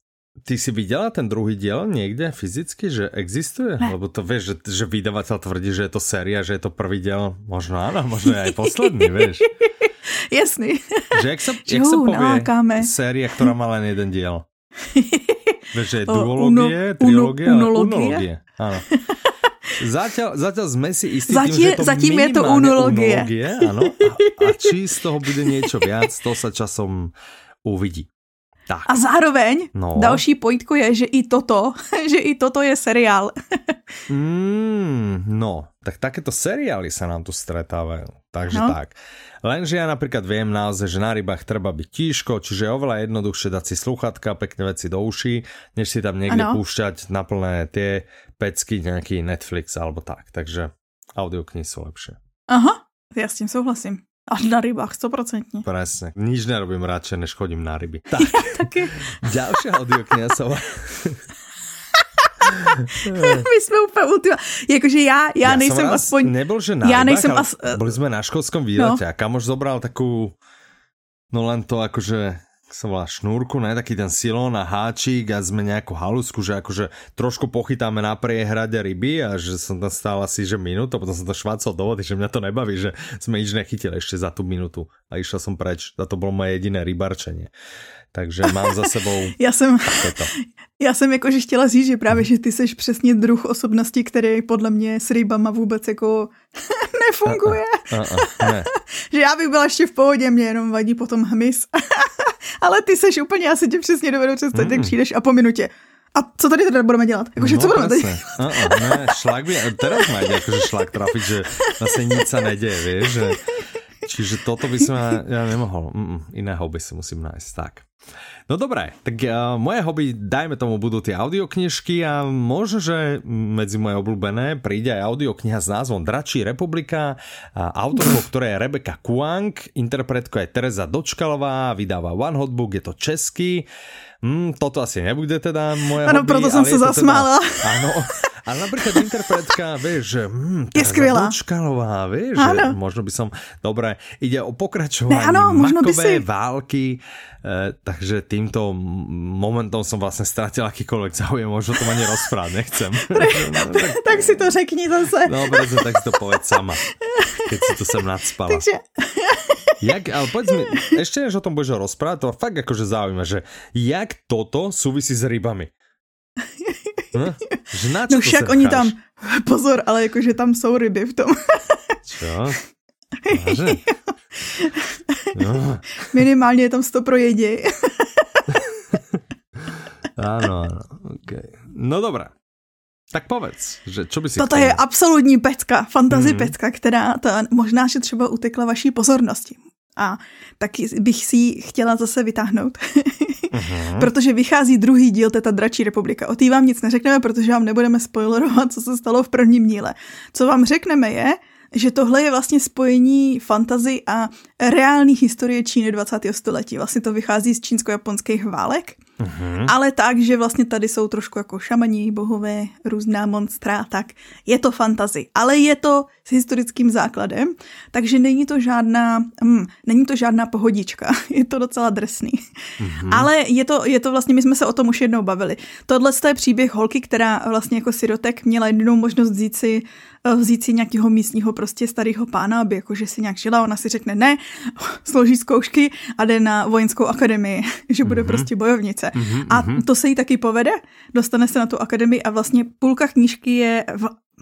ty si viděla ten druhý díl někde fyzicky, že existuje? Ne. Lebo to víš, že vydavatel tvrdí, že je to série, že je to prvý díl, možná ano, možná i poslední, víš. Jasný. Že jak se pově série, která má len jeden díl? Víš, že je duologie, trilogie, unologie. Ano. Zatiaľ sme si istí tým, že to minimálne je to unologie, áno, a či z toho bude niečo viac, to sa časom uvidí. Tak. A zároveň další pojítko je, že i toto je seriál. No, tak takéto seriály sa nám tu stretávajú. Takže tak. Lenže ja napríklad viem naozaj, že na rybách treba byť tíško, čiže je oveľa jednoduchšie dať si sluchatka, pekné veci do uší, než si tam niekde púšťať naplné tie pecky, nejaký Netflix alebo tak. Takže audioknihy sú lepšie. Aha, ja s tým souhlasím. A na rybách, 100%. Presne. Nič nerobím radšej, než chodím na ryby. Tak. Ja také. Ďalšia audiokniha sa... My jsme úplně ultima. Jakože já nejsem aspoň... Nebyl, že na rybách, ale byli jsme na školskom výlete a kamoš zobral takú, no len to akože... som volá šnúrku, ne? Taký ten silón a háčik a sme nejakú halusku, že akože trošku pochytáme na priehrade ryby a že som tam stál asi že minútu, potom som to švácal do vody, že mňa to nebaví, že sme nič nechytili ešte za tú minútu a išiel som preč. A to bolo moje jediné rybarčenie. Takže mám za sebou Já jsem jakože chtěla říct, že právě, že ty seš přesně druh osobnosti, který podle mě s rybama vůbec jako nefunguje. Ne. Že já bych byla ještě v pohodě, mě jenom vadí potom hmyz. Ale ty seš úplně, já se tě přesně dovedu představit, jak přijdeš a pominu tě. a co tady teda budeme dělat? Jakože no, co budeme tady dělat? Ne, šlak by, teraz najde akože šlak trafiť, že vlastne nic sa nedeje, vieš, že... Čiže toto by som ja nemohol. Iné hobby si musím nájsť. Tak. No dobré, tak moje hobby, dajme tomu, budú tie audioknižky a možno, že medzi moje obľúbené príde aj audiokniha s názvom Dračí republika. Autorkou, ktorá je Rebeka Kuang, interpretkou je Tereza Dočkalová, vydáva One Hot Book, je to český. Toto asi nebude teda moje hobby. Áno, preto som sa zasmála. Teda, áno. Ale napríklad interpretka, vieš, že... je skvelá. Dočkalová, vieš, že možno by som... Dobre, ide o pokračovanie makovej války, takže týmto momentom som vlastne stratil akýkoľvek záujem, možno to ma nerozprávať, nechcem. Tak si to řekni zase. Dobre, tak si to povedz sama, keď si to sem nadspala. Takže... Jak, ale povedz mi, ešte než o tom budeš rozprávať, to fakt akože zaujíma, že jak toto súvisí s rybami? No však oni tam, pozor, ale jakože tam jsou ryby v tom. Čo? No. Minimálně je tam 100 pro jedi. Áno, okay. No dobré. Tak povedz, že čo by si... Toto je absolutní pecka, fantasy pecka, která možná že třeba utekla vaší pozornosti. A taky bych si ji chtěla zase vytáhnout, protože vychází druhý díl, to je ta Dračí republika. O té vám nic neřekneme, protože vám nebudeme spoilerovat, co se stalo v prvním díle. Co vám řekneme je, že tohle je vlastně spojení fantasy a reální historie Číny 20. století. Vlastně to vychází z čínsko-japonských válek, ale tak, že vlastně tady jsou trošku jako šamani, bohové, různá monstra, tak je to fantasy, ale je to s historickým základem, takže není to žádná pohodička, je to docela drsný. Ale je to vlastně, my jsme se o tom už jednou bavili. Tohle je příběh holky, která vlastně jako sirotek měla jednou možnost vzít si nějakého místního prostě starého pána, aby jakože si nějak žila, ona si řekne ne, složí zkoušky a jde na vojenskou akademii, že bude prostě bojovnice. A to se jí taky povede, dostane se na tu akademii a vlastně půlka knížky je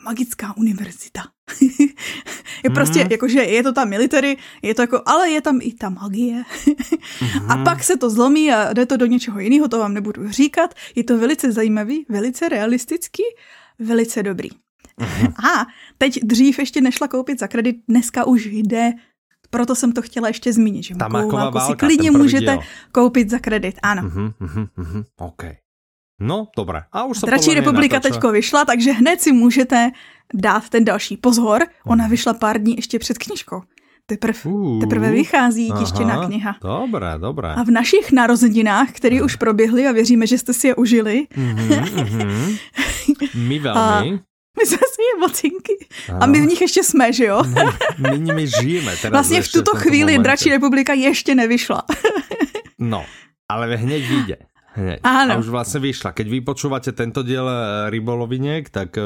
magická univerzita. Je prostě, jakože je to tam military, je to jako, ale je tam i ta magie. A pak se to zlomí a jde to do něčeho jiného, to vám nebudu říkat. Je to velice zajímavý, velice realistický, velice dobrý. A teď dřív ještě nešla koupit za kredit, dneska už jde, proto jsem to chtěla ještě zmínit, že válku si klidně můžete koupit za kredit, ano. Okay. No, dobré. A už se Dračí republika teďko vyšla, takže hned si můžete dát ten další pozor, ona vyšla pár dní ještě před knížkou. Teprve vychází tištěná kniha. Dobré, dobré. A v našich narozeninách, které už proběhly a věříme, že jste si je užili. My velmi. My jsme si je mocinky. A my v nich ještě jsme, že jo? My nimi žijeme. Vlastně v tuto chvíli Dračí republika ještě nevyšla. No, ale hneď vyjde. A už vlastne vyšla. Keď vy počúvate tento diel Ryboloviniek, tak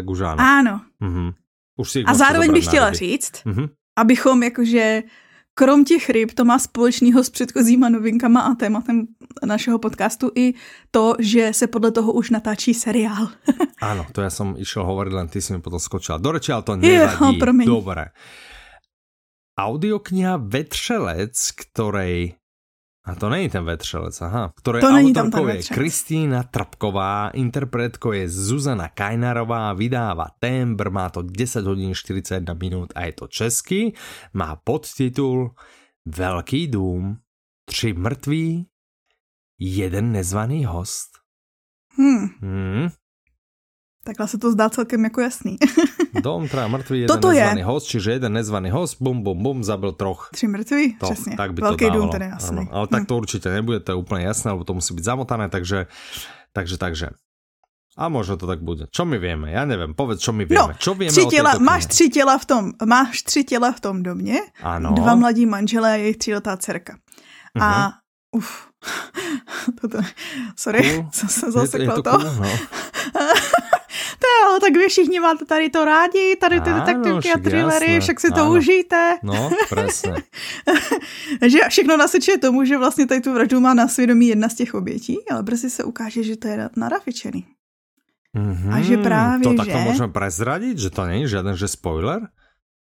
už áno. Áno. Už si a zároveň bych chtěla říct, abychom jakože, krom těch ryb, to má společného s předchozíma novinkama a tématem našeho podcastu i to, že se podle toho už natáčí seriál. Áno, to ja som išiel hovoriť, len ty si mi potom skočila. Do reči, ale to nevadí. Dobre. Audiokniha Vetřelec, ktorej... A to není ten vetřelec, Ktorej autorkou je Kristýna Trpková, interpretkou je Zuzana Kajnarová, vydává Tembr, má to 10 hodín 41 minút a je to český. Má podtitul Velký dům, 3 mrtví, 1 nezvaný host. Takhle se to zdá celkem jako jasný. Dom, 3 mrtví, 1 nezvaný host, čiže 1 nezvaný host, bum, bum, bum, zabil 3 mrtví, přesně. Tak by Velký to dávalo. Dům teda jasný. Ano, ale tak to určitě nebude, to je úplně jasné, lebo to musí být zamotané, takže. A možno to tak bude. Čo my vieme? Ja neviem, povedz, čo my vieme. No, čo vieme máš 3 těla v tom domě, ano. 2 mladí manželé a jejich 3letá dcerka. A sorry, jsem se zasekla to. Ale tak vy všichni máte tady to rádi, tady ty detektivky a thrillery, však si to užijte. No, presne. Že všechno nasvědčuje tomu, že vlastně tady tu vraždu má na svědomí jedna z těch obětí, ale brzy se ukáže, že to je narafičený. A že právě, že... To takto môžeme prezradiť, že to není žiaden, že spoiler?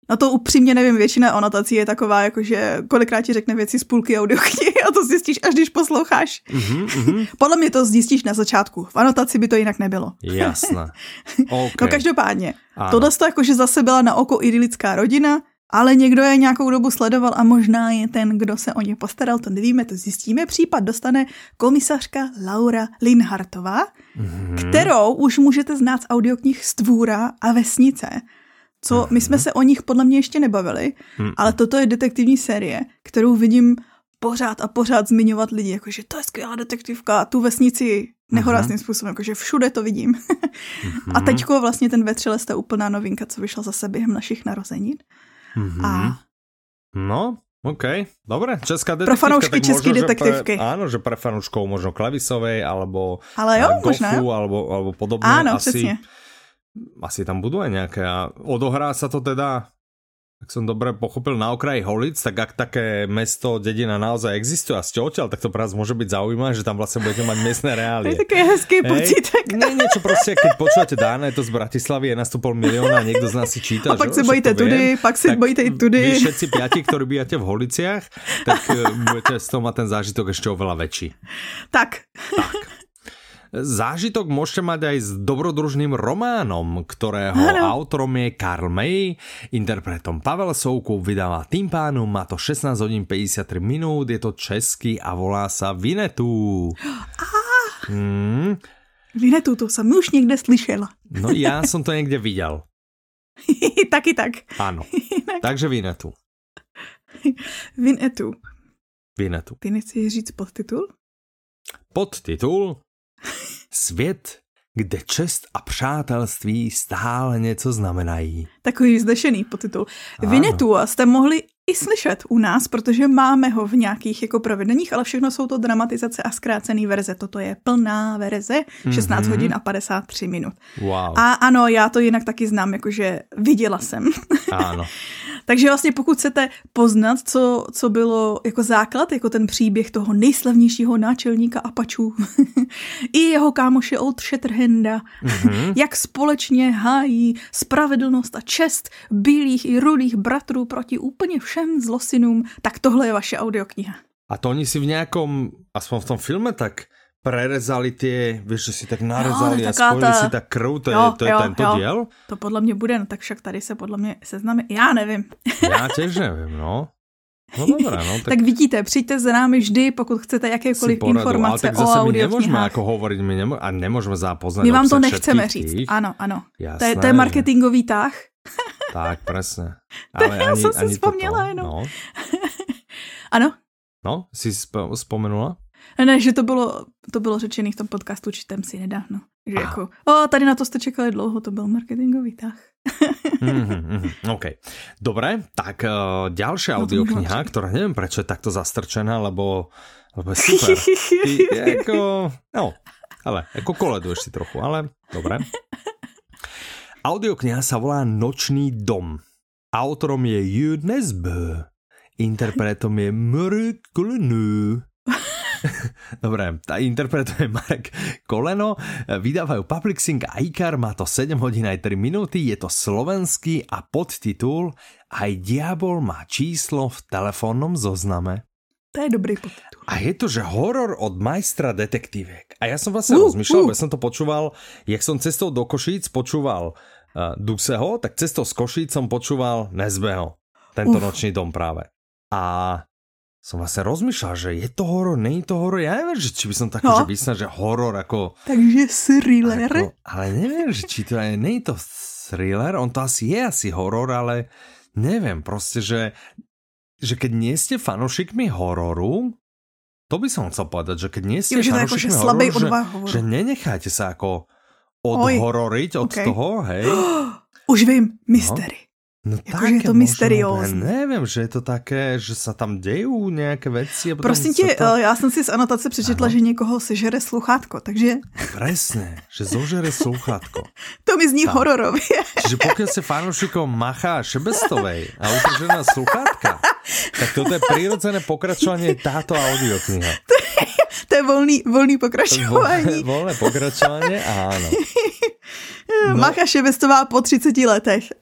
No to upřímně nevím, většina anotací je taková, jakože kolikrát ti řekne věci z půlky audioknihy a to zjistíš, až když posloucháš. Podle mě to zjistíš na začátku. V anotaci by to jinak nebylo. Jasné. Okay. No každopádně. Tohle to jakože zase byla na oko idylická rodina, ale někdo je nějakou dobu sledoval a možná je ten, kdo se o ně postaral, to nevíme, to zjistíme. Případ dostane komisařka Laura Linhartová, kterou už můžete znát z audioknih Stvůra a Vesnice. Co, my jsme se o nich podle mě ještě nebavili, ale toto je detektivní série, kterou vidím pořád a pořád zmiňovat lidi, jakože to je skvělá detektivka a tu Vesnici nehorázným způsobem, jakože všude to vidím. A teďko vlastně ten Vetřelec, to je úplná novinka, co vyšla zase během našich narozenin. A... No, OK, dobre. Česká detektivka. Pro fanoušky české detektivky. Áno, že pre fanúškov možno Klavisovej, alebo Goffu, alebo podobné. Áno, asi. Přesne. Asi tam budú aj nejaké. A odohrá sa to teda, ak som dobre pochopil, na okraji Holic, tak ak také mesto, dedina naozaj existuje a ste odtiaľ, tak to pre vás môže byť zaujímavé, že tam vlastne budete mať miestne reálie. To je také hezký pocit. Nie, niečo proste, keď počúvate Dáne, to z Bratislavy je na 1,5 milióna, niekto z nás si číta. A pak sa bojíte tudy, pak sa bojíte i tudy. Vy všetci piati, ktorí bývate v Holiciach, tak budete z toho mať ten zážitok ešte oveľa väčší. Tak. Zážitok môžete mať aj s dobrodružným románom, ktorého autorom je Karl May, interpretom Pavel Soukup, vydáva tým pánom, má to 16 hodín 53 minút, je to český a volá sa Vinetú. Vinetú, to som už niekde slyšela. No ja som to niekde videl. Taky tak. Áno, takže Vinetú. Vinetú. Vinetú. Ty nechceš říct podtitul? Podtitul? Svět, kde čest a přátelství stále něco znamenají. Takový vznešený podtitul. Vinetu jste mohli i slyšet u nás, protože máme ho v nějakých jako provedeních, ale všechno jsou to dramatizace a zkrácený verze. Toto je plná verze, 16 hodin a 53 minut. Wow. A ano, já to jinak taky znám, jakože viděla jsem. Ano. Takže vlastně pokud chcete poznat, co bylo jako základ, jako ten příběh toho nejslavnějšího náčelníka Apačů i jeho kámoše Old Shatterhanda, jak společně hájí spravedlnost a čest bílých i rudých bratrů proti úplně všem zlosinům, tak tohle je vaše audiokniha. A to oni si v nějakom, aspoň v tom filme, tak prerezali tie, vieš, že si tak narezali, jo, a spojili si tak krv, to je tento diel? To podľa mňa bude, no tak však tady sa podľa mňa seznáme, ja neviem. Ja tiež neviem, no. No dobré, no. Tak vidíte, přijďte za námi vždy, pokud chcete jakékoliv informace o audioknihách. Ale tak zase my nemôžeme ako hovoriť, a nemôžeme zápoznať. My vám to nechceme říct, áno. To je marketingový tah. Tak, presne. Ale ja som si spomnela, no. Ano? No, si spomenula? Ne, že to bylo řečený v tom podcastu Čtem si nedávno. Že jako, tady na to jste čekali dlouho, to byl marketingový tah. OK. Dobre, tak ďalšia audiokniha, ktorá neviem prečo je takto zastrčená, lebo je super. Ako koleduješ si trochu, ale dobre. Audiokniha sa volá Nočný dom. Autorom je Jan Smolík. Interpretom je Milokrál. Dobre, interpretuje Marek Koleno, vydávajú Public Sync a Ikar, má to 7 hodín aj 3 minúty, je to slovenský a podtitul Aj diabol má číslo v telefónnom zozname. To je dobrý podtitul. A je to, že horor od majstra detektívek. A ja som vlastne rozmýšľal, ja som to počúval, jak som cestou do Košíc počúval Duseho, tak cestou z Košíc som počúval Nesbeho, tento Nočný dom práve. A... som vlastne rozmýšľal, že je to horor, není to horor, ja neviem, či by som tak, že vysnal, že horor ako... Takže thriller? Ale neviem, že či to je, není to thriller, on to asi je horor, ale neviem, proste, že keď nie ste fanúšikmi hororu, to by som chcel povedať, že keď nie ste fanúšikmi hororu, že nenechajte sa ako odhororiť od toho, hej. Už viem, mystery. No také je to mysteriózne. Neviem, že je to také, že sa tam dejú nejaké veci. Prosím ti, ja som si z anotace prečetla, že niekoho sežere sluchátko, takže... Presne, že zožere sluchátko. To mi zní hororovie. Čiže pokiaľ sa fanúšikom Macha Šebestovej a utržená sluchátka, tak toto je prírodzené pokračovanie táto audiokniha. To je voľný pokračovanie. Voľné pokračovanie, áno. No. Macha Šebestová po 30 letech.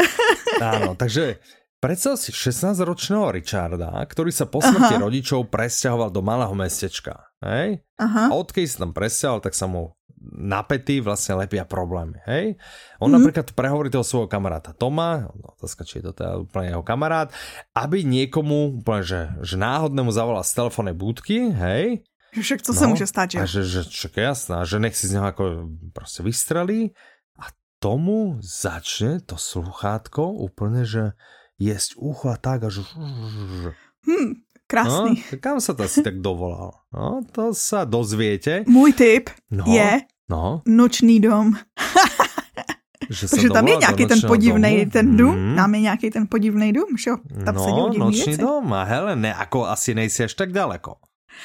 Áno, takže Predstav si 16-ročného Richarda, ktorý sa po smrti rodičov presťahoval do malého mestečka. Hej? Aha. A odkedy sa tam presťahoval, tak sa mu napätí vlastne lepia problémy. Hej? On napríklad prehovorí toho svojho kamaráta Toma, otázka, či je to teda úplne jeho kamarát, aby niekomu úplne, že náhodnému zavolal z telefónnej budky, hej? Však to sa môže stať, že? A že jasná, že nech si z neho ako proste vystrelí a tomu začne to sluchátko úplne, že jesť ucho a tak, až... Krásny. No, kam sa to asi tak dovolal? No, to sa dozviete. Môj tip je Nočný dom. Že tam je nějaký ten podivnej ten dům, tam je nějaký ten podivnej dům, že jo? Tam se dělou divný věci. Nočný dom, a hele, ako asi nejsi až tak daleko.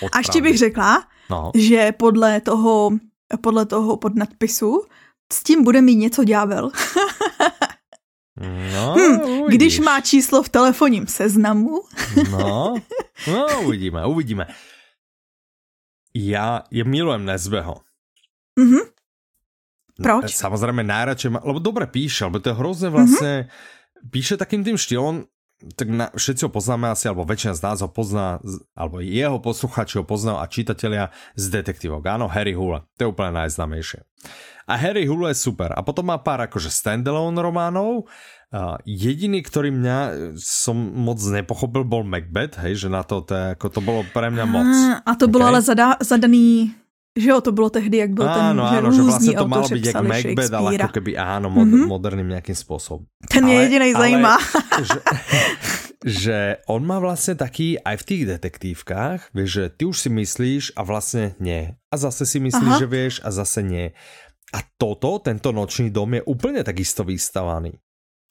A ještě bych řekla, že podle toho podnadpisu s tím bude mít něco ďábel. No, když má číslo v telefonním seznamu. No, uvidíme. Ja milujem Nesbeho. Proč? Samozrejme najradšej ma, lebo dobre píše, lebo to je hrozne vlastne, píše takým tým štýlom, tak všetci ho poznáme asi, alebo väčšina z nás ho pozná, alebo jeho posluchači ho poznajú a čitatelia z detektívok. Áno, Harry Hole, to je úplne najznámejšie. A Harry Hole je super. A potom má pár akože standalone románov. Jediný, ktorý mňa som moc nepochopil, bol Macbeth, hej, že na to, ako to bolo pre mňa moc. A to bolo ale zadaný... Že jo, to bylo tehdy, jak byl ten různý autor, že vlastně to malo být jak Macbeth, ale jako keby moderným nějakým způsobem. Ten je jedinej zajímá. Že on má vlastně taký, aj v tých detektívkách, vieš, že ty už si myslíš a vlastně nie. A zase si myslíš, že vieš a zase nie. A tento nočný dom je úplně takisto vystavaný.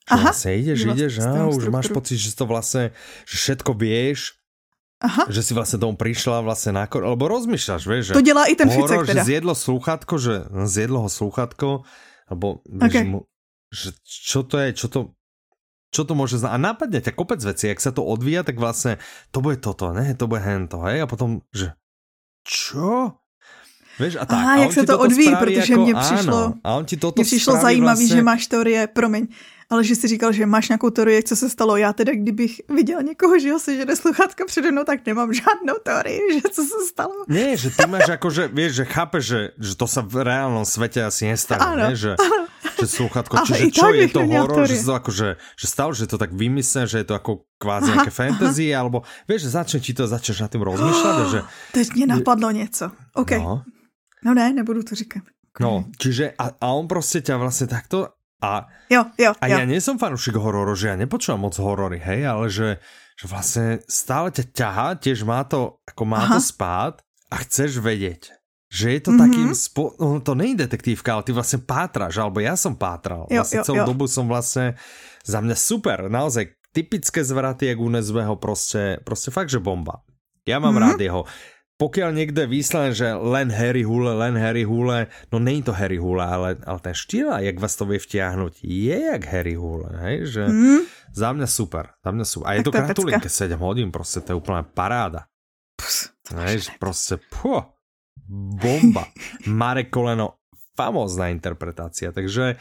Vlastne ideš a už máš pocit, že to vlastne, že všetko vieš. Aha. Že si vlastne tomu prišla vlastne na kor... Lebo rozmýšľaš, vieš, že... To delá i ten Ficek teda. Že zjedlo ho slúchatko, alebo... Okay. Že čo to je, čo to môže znať. A nápadne ťa kopec veci, ak sa to odvíja, tak vlastne to bude toto, ne? To bude hento, hej? A potom, že... Čo? Vieš, a tak. Aha, a jak sa to odvíjí, protože ako... mne prišlo... A on ti toto spraví vlastne... že máš teórie, promiň. Ale že si říkal, že máš nějakou teorii, co se stalo. Já teda, kdybych viděl někoho, že ho sežene sluchátka přede mnou, tak nemám žádnou teorii, že co se stalo. Nie, že ty máš akože, vieš, že chápeš, že to sa v reálnom svete asi nestane, že sluchátko, čiže čo je to horor, že to akože, že stalo, že to tak vymyslené, že je to ako kvázi nejaké fantasy, alebo vieš, že začneš nad tým rozmýšľať, že... Teď mě napadlo něco. OK. No ne, nebudu to říkat. No, čiže a on proste ťa vlastne takto ja nie som fanúšik hororov, že ja nepočúvam moc horory, hej, ale že vlastne stále ťa ťahá, tiež má to, ako má to spád a chceš vedieť, že je to takým, no to nie je detektívka, ale ty vlastne pátraš, alebo ja som pátral, vlastne celú dobu som vlastne, za mňa super, naozaj typické zvraty, jak u Nesbeho, proste fakt, že bomba. Ja mám rád jeho. Pokiaľ niekde výsledne, že len Harry Hole, no není to Harry Hole, ale ten štýl, jak vás to vie vtiahnuť, je jak Harry Hole, hej, že za mňa super. A je tak to kratulinké 7 hodín, proste to je úplná paráda. Hej, proste, bomba. Marek Koleno, famózna interpretácia, takže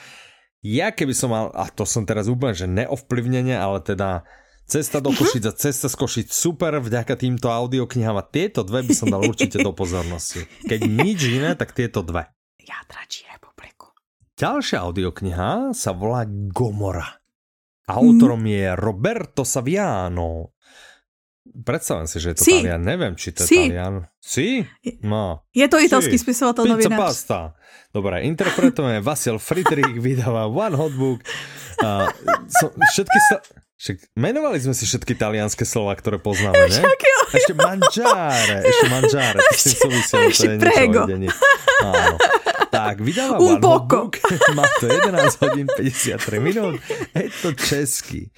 ja keby som mal, a to som teraz úplne, že neovplyvnenie, ale teda... Cesta do Košic a Cesta z Košic, super, vďaka týmto audioknihám a tieto dve by som dal určite do pozornosti. Keď nič iné, tak tieto dve. Ja Dračí republiku. Ďalšia audiokniha sa volá Gomora. Autorom je Roberto Saviano. Predstavujem si, že je to Talian. Neviem, či to je Talian. No. Je to italský spisovateľ novinář. Pizza pasta. Dobre, interpretujeme Vasil Friedrich, vydáva One Hot Book. Menovali sme si všetky talianské slova, ktoré poznáme, ne? Ešte mangiare. Ešte prego. Áno. Tak, vydáva One Hot Book. Má to 11 hodín 53 minút. Je to český.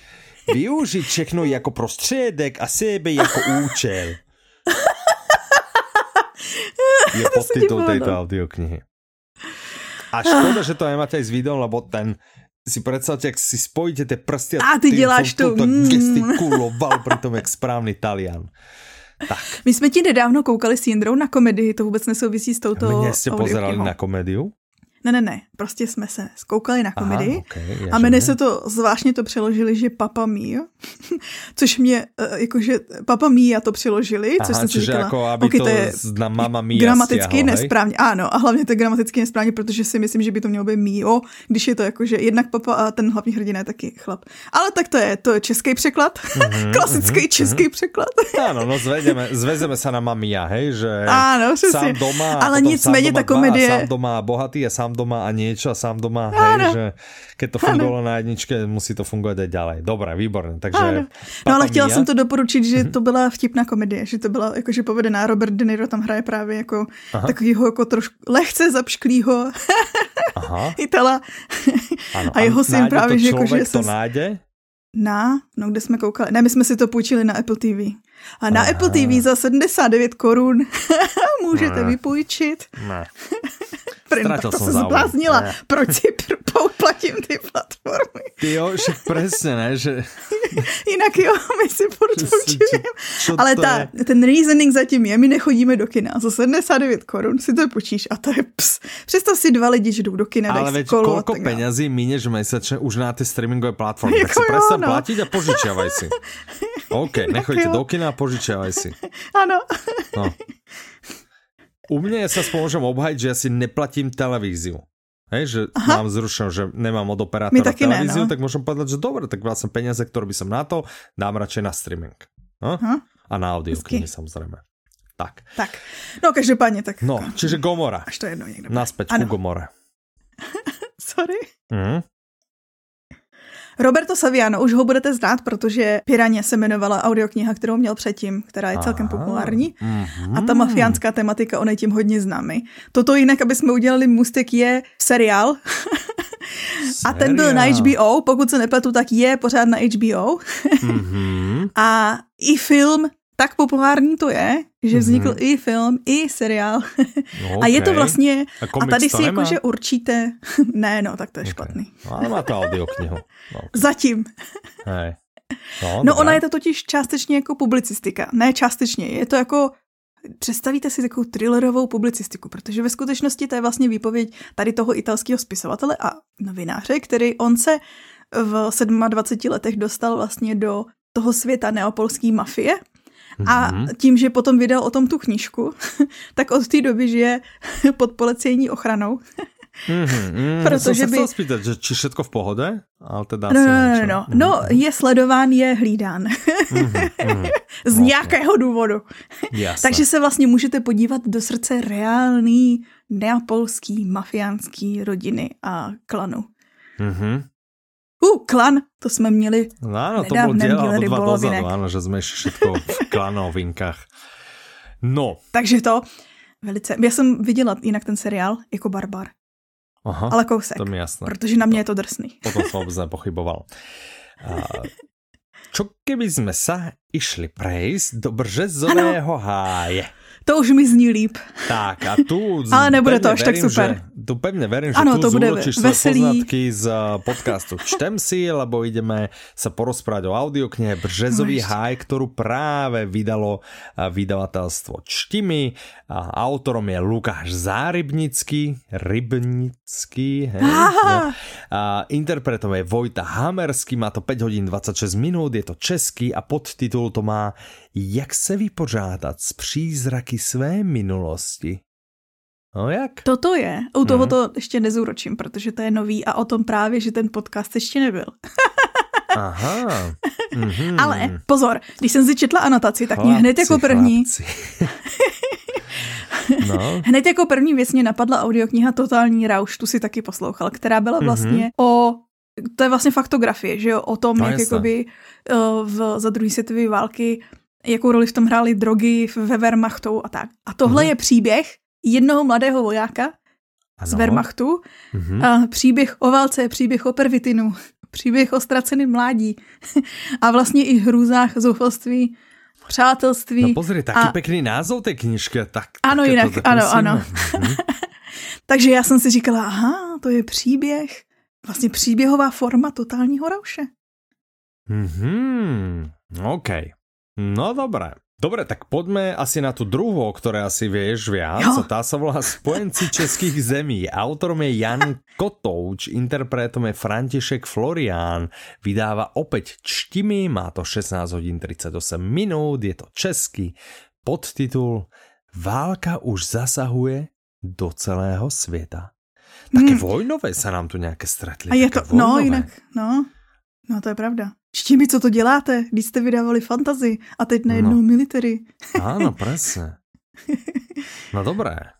Využiť všechno jako prostředek a sebe jako účel. Je podtitul tejto audioknihy. A škoda, že to nemáte aj s videom, lebo ten si predstavte, ak si spojíte tie prsty a ty děláš to gestikuloval pritom jak správny Talian. Tak. My jsme ti nedávno koukali s Jindrou na komedii, to vůbec nesouvisí s touto audioknihou. Mne ste pozerali na komediu? Ne, prostě jsme se zkoukali na komedii. Aha, okay, a jmenuje se to, zvláštně to přeložili, že Papa Mia, což mě, jakože Papa Mia to přeložili, což jsem si říkala, jako, aby okay, to je na Mama Mia gramaticky stiahlo, nesprávně, hej? Ano, a hlavně to je gramaticky nesprávně, protože si myslím, že by to mělo být Mio, když je to jakože jednak papa a ten hlavní hrdina je taky chlap. Ale tak to je český překlad, klasický český překlad. Ano, no zvezeme se na Mamia, hej, že ano, sám doma, ale nicméně ta komedie sám doma bohatý a sám doma a niečo a sám doma, hej, že keď to fungovalo na jedničke, musí to fungovat aj ďalej. Dobré, výborné. Takže no ale chtěla jsem to doporučit, že to byla vtipná komedie, že to byla jakože povedená. Robert De Niro tam hraje právě jako takovýho jako trošku lehce zapšklýho Itala. Ano, a jeho syn právě, že jakože to nájde? No kde jsme koukali? Ne, my jsme si to půjčili na Apple TV. A na Apple TV za 79 korun můžete vypůjčit. Ne. Stratil som záujem. Zbláznila, proč si pouplatím ty platformy. Ty jo, však presne, ne? Že... Jinak jo, my si podpoučíme. Ale ten reasoning zatím je, my nechodíme do kina. Za 79 korun si to počíš a to je ps. Představ si dva lidi, že jdou do kina, ale veď, koľko peňazí minieš mesačne už na tej streamingové platformy? Tak si prestan platiť a požičiavaj si. OK, nechoďte do kina a požičiavaj si. Áno. No. U mňa ja sa spôžem obhajiť, že ja si neplatím televíziu. Hej, že mám zrušené, že nemám od operátora televíziu, tak môžem povedať, že dobre, tak vlastne peniaze, ktoré by som na to, dám radšej na streaming. No? A na audioknihy samozrejme. Tak. No každopádne tak. No, čiže Gomora. Až to jedno niekde. Naspäť ku Gomore. Sorry. Roberto Saviano, už ho budete znát, protože Piraně se jmenovala audiokniha, kterou měl předtím, která je celkem populární. A ta mafiánská tematika, on je tím hodně známý. Toto jinak, aby jsme udělali můstek, je seriál. A ten byl na HBO, pokud se nepletu, tak je pořád na HBO. A i film, tak populární to je, že vznikl i film, i seriál. No, a je to vlastně, a tady si jakože určíte, tak to je špatný. Ale má to audioknihu. No, okay. Zatím. Hey. No ona je to totiž částečně jako publicistika. Ne částečně, je to jako, představíte si takovou thrillerovou publicistiku, protože ve skutečnosti to je vlastně výpověď tady toho italského spisovatele a novináře, který on se v 27 letech dostal vlastně do toho světa neapolské mafie. A tím, že potom vydal o tom tu knížku, tak od té doby žije pod policejní ochranou. Protože by... Chcel spýtať, že či všetko v pohode? Ale teda no, je sledován, je hlídán. Z nějakého důvodu. Jasne. Takže se vlastně můžete podívat do srdce reálný neapolský mafiánský rodiny a klanu. Klan, to jsme měli v nedávném díle Rybolovinek. Áno, že jsme všetko v klanovinkách. No. Takže to velice... Já jsem viděla jinak ten seriál jako barbar. Aha, ale kousek. To mi jasné. Protože na mě je to drsný. Potom jsem vůbec nepochyboval. Čo keby jsme se išli prejsť do Březového háje? To už mi zní líp. Tak a tu... Ale nebude to až tak super. Tu pevne verím, že ano, tu zúročíš svoje poznatky z podcastu. Čtem si, lebo ideme sa porozprávať o audioknihe Březový háj, ktorú práve vydalo vydavateľstvo Čti mi. Autorom je Lukáš Zárybnický. Hej? No. Interpretom je Vojta Hamerský. Má to 5 hodín 26 minút. Je to český a podtitul to má Jak se vypořádat s přízraky své minulosti. No jak? Toto je. U toho to ještě nezúročím, protože to je nový a o tom právě, že ten podcast ještě nebyl. Aha. Ale pozor, když jsem si četla anotaci, tak mě hned jako první... No. Hned jako první věc mě napadla audiokniha Totální rauš, tu si taky poslouchal, která byla vlastně o... To je vlastně faktografie, že jo? O tom, jak jakoby za druhé světové války, jakou roli v tom hrály drogy ve Wehrmachtu a tak. A tohle je příběh jednoho mladého vojáka z Wehrmachtu. A příběh o válce, příběh o pervitinu, příběh o ztraceném mládí a vlastně i hrůzách, zoufalství, přátelství. No pozri, taky pěkný název té knížky. Tak, ano, jinak, ano. Takže já jsem si říkala, to je příběh, vlastně příběhová forma totálního rauše. OK. No dobré. Dobre, tak poďme asi na tú druhú, o ktorej asi vieš viac. Jo. Tá sa volá Spojenci českých zemí. Autorom je Jan Kotouč, interpretom je František Florián. Vydáva opäť Čti mi, má to 16 hodín 38 minút, je to český. Podtitul Válka už zasahuje do celého sveta. Také vojnové sa nám tu nejaké stretli. A je to, no jinak, no to je pravda. Čti mi, co to děláte, když jste vydávali fantasy a teď najednou military. Áno, presne. No dobré.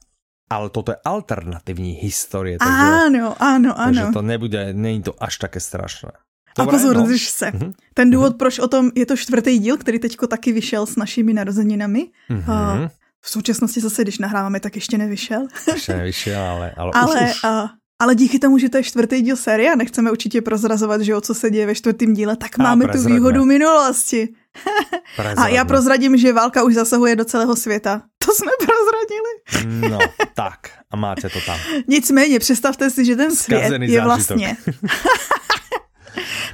Ale toto je alternatívna história. Áno. Takže to nebude, není to až také strašné. Dobré, a pozor, drž se. Ten důvod, proč o tom, je to 4. díl, který teďko taky vyšel s našimi narozeninami. V současnosti zase, když nahráváme, tak ještě nevyšel. Ještě nevyšel, ale už. Ale díky tomu, že to je 4. díl série a nechceme určitě prozrazovat, že o co se děje ve 4. díle, tak máme tu výhodu minulosti. A já prozradím, že válka už zasahuje do celého světa. To jsme prozradili. No, tak. A máte to tam. Nicméně, představte si, že ten svět zkazený je vlastně...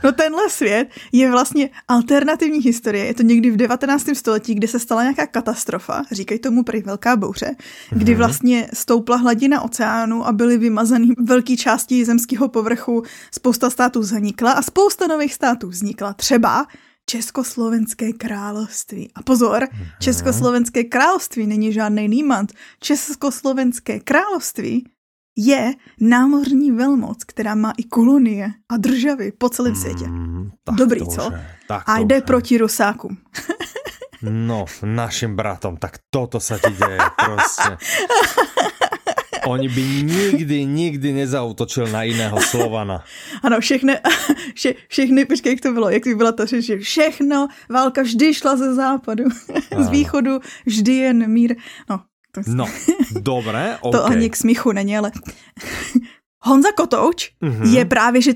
No tenhle svět je vlastně alternativní historie. Je to někdy v 19. století, kde se stala nějaká katastrofa, říkají tomu prý velká bouře, kdy vlastně stoupla hladina oceánu a byly vymazané velké části zemského povrchu, spousta států zanikla a spousta nových států vznikla. Třeba Československé království. A pozor, Československé království není žádnej nímant. Československé království je námořní velmoc, která má i kolonie a državy po celém světě. Dobrý, to, co? A jde proti Rusákům. No, našim bratom, tak toto sa ti deje proste. Oni by nikdy nezautočil na iného Slovana. Ano, všechny, počkej, jak to bylo, jak by byla ta řeč, že všechno, válka vždy šla ze západu, z východu, vždy jen mír, no. No, dobré, ok. To ani k smíchu není, ale... Honza Kotouč je právě, že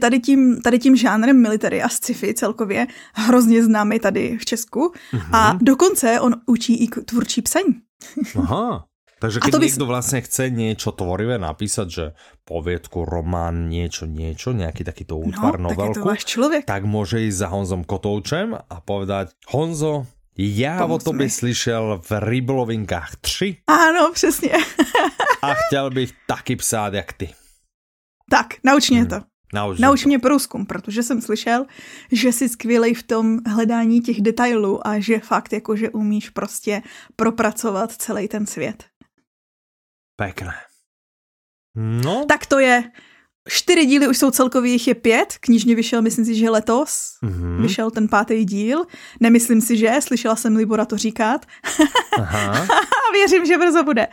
tady tím žánrem military a sci-fi celkově hrozně známý tady v Česku a dokonce on učí i tvůrčí psaní. Aha, takže keď niekto vlastne chce niečo tvorivé napísať, že poviedku, román, niečo, nejaký takýto útvar, no, novelku, tak môže ísť za Honzom Kotoučem a povedať: Honzo, já o tobě slyšel v Rybolovinkách 3. Ano, přesně. A chtěl bych taky psát jak ty. Tak, nauč mě to. Nauč mě průzkum, protože jsem slyšel, že jsi skvělej v tom hledání těch detailů a že fakt jakože umíš prostě propracovat celý ten svět. Pěkné. No. Tak to je... 4 díly už jsou celkově, jich je 5. Knižně vyšel, myslím si, že letos. Vyšel ten 5. díl. Nemyslím si, že. Slyšela jsem Libora to říkat. Aha. Věřím, že brzo bude.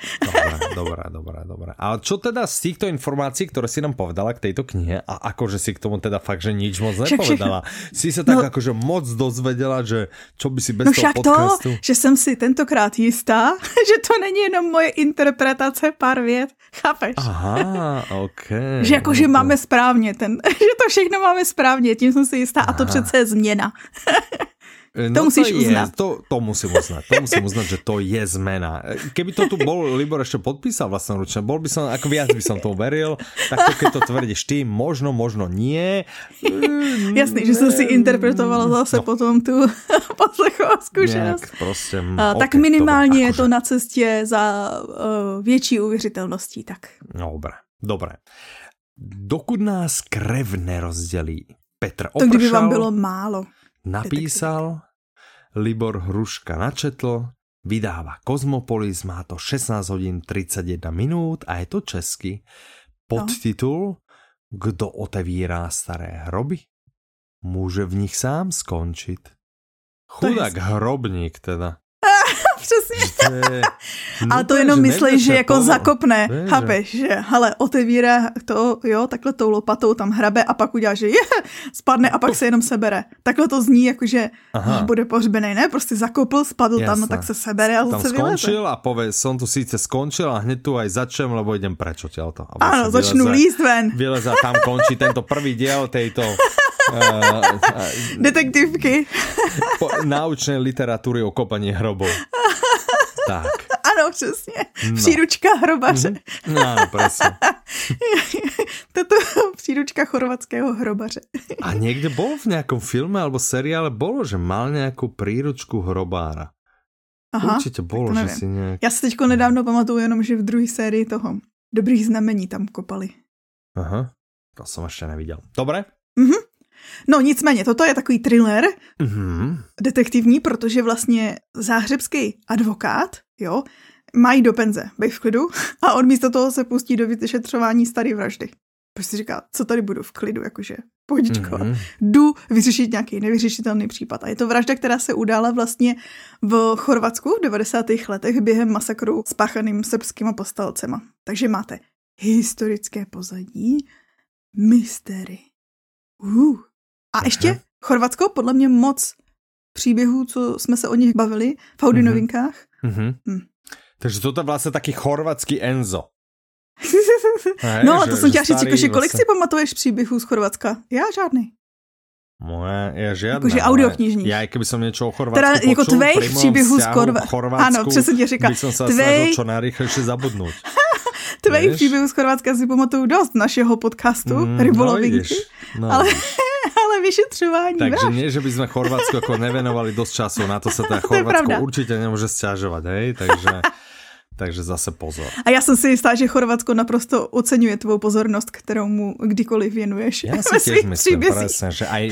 Dobré. A čo teda z týchto informácií, ktoré si nám povedala k tejto knihe, a akože si k tomu teda fakt, že nič moc nepovedala, si sa tak akože moc dozvedela, že čo by si bez toho podcastu... No však to, že som si tentokrát jistá, že to není jenom moje interpretace pár vět, chápeš? Aha, okej. Že akože máme správne že to všechno máme správne, tím som si jistá. Aha. A to přece je změna. No to musíš uznať. To musím uznať, že to je zmena. Keby to tu bol Libor ešte podpísal vlastnoručne, bol by som, ako viac by som tomu veril, takto keď to tvrdíš ty, možno nie. Jasný, že som si interpretovala zase potom tú poslechovú skúsenosť. Tak minimálne je to na ceste za väčší uvěřitelností. Tak. Dobre. Dokud nás krev nerozdelí. Petr Opršal. To kdyby vám bylo málo. Napísal, Libor Hruška načetl, vydáva Kozmopolis, má to 16 hodín 31 minút a je to český. Podtitul: Kdo otevírá staré hroby, môže v nich sám skončiť. Chudák hrobník teda. Přesně. Ale to jenom myslíš, že jako zakopne, chápeš, že hele, otevírá to, jo, takhle tou lopatou tam hrabe a pak udělá, že spadne a pak se jenom sebere. Takhle to zní, jakože bude pohřbený, ne? Prostě zakopl, spadl tam a tak se sebere a zase vyleze. Tam skončil a povie, som tu síce skončil a hned tu aj začnem, lebo idem preč odtiaľ to. Áno, začnú líst ven. Vyleze a tam končí tento prvý diel tejto... detektívky. Náučné literatúry o kopaní hrobov. Tak. Ano, přesně. Příručka hrobaře. Ano, presne. Toto příručka chorvatského hrobaře. A niekde bol v nejakom filme alebo seriále bolo, že mal nejakú príručku hrobára. Aha, určitě bolo, že si nějak... Já si teďko nedávno pamatuju jenom, že v druhé sérii toho Dobrých znamení tam kopali. Aha, to jsem ještě neviděl. Dobré? Mhm. No nicméně, toto je takový thriller detektivní, protože vlastně záhřebský advokát, jo, mají do penze, bej v klidu, a on místo toho se pustí do vyšetřování staré vraždy. Protože si říká, co tady budu v klidu, jakože pohodičko, jdu vyřešit nějaký nevyřešitelný případ. A je to vražda, která se udála vlastně v Chorvatsku v 90. letech během masakru spáchaným srbskýma povstalcema. Takže máte historické pozadí, mystery. A ještě Chorvatsko, podle mě moc příběhů, co jsme se o nich bavili v audiolinkách. Takže toto je vlastně taky chorvatský Enzo. No, ale to jsem tě říct, jakože kolik si pamatuješ příběhů z Chorvatska? Já žádný. Moje je žiadna. Jakože audioknižní. Ja, keby som niečo o Chorvátsku teda, počul, jako tvej v příběhu z Chorvatska. Ano, přesně tě říkám. Bych som sa snažil čo najrychlejšie zabudnúť. Tvej v příběhu z Chorvatska si pamatuju dost našeho podcastu Rybolovinky. No, ale vyšetřování. Takže nie, že by sme Chorvátsku ako nevenovali dosť času. Na to sa tá Chorvátsko určite nemôže sťažovať. Hej? Takže zase pozor. A já jsem si jistá, že Chorvatsko naprosto oceňuje tvou pozornost, kterou mu kdykoliv věnuješ. Já si tiež myslím, presne, že aj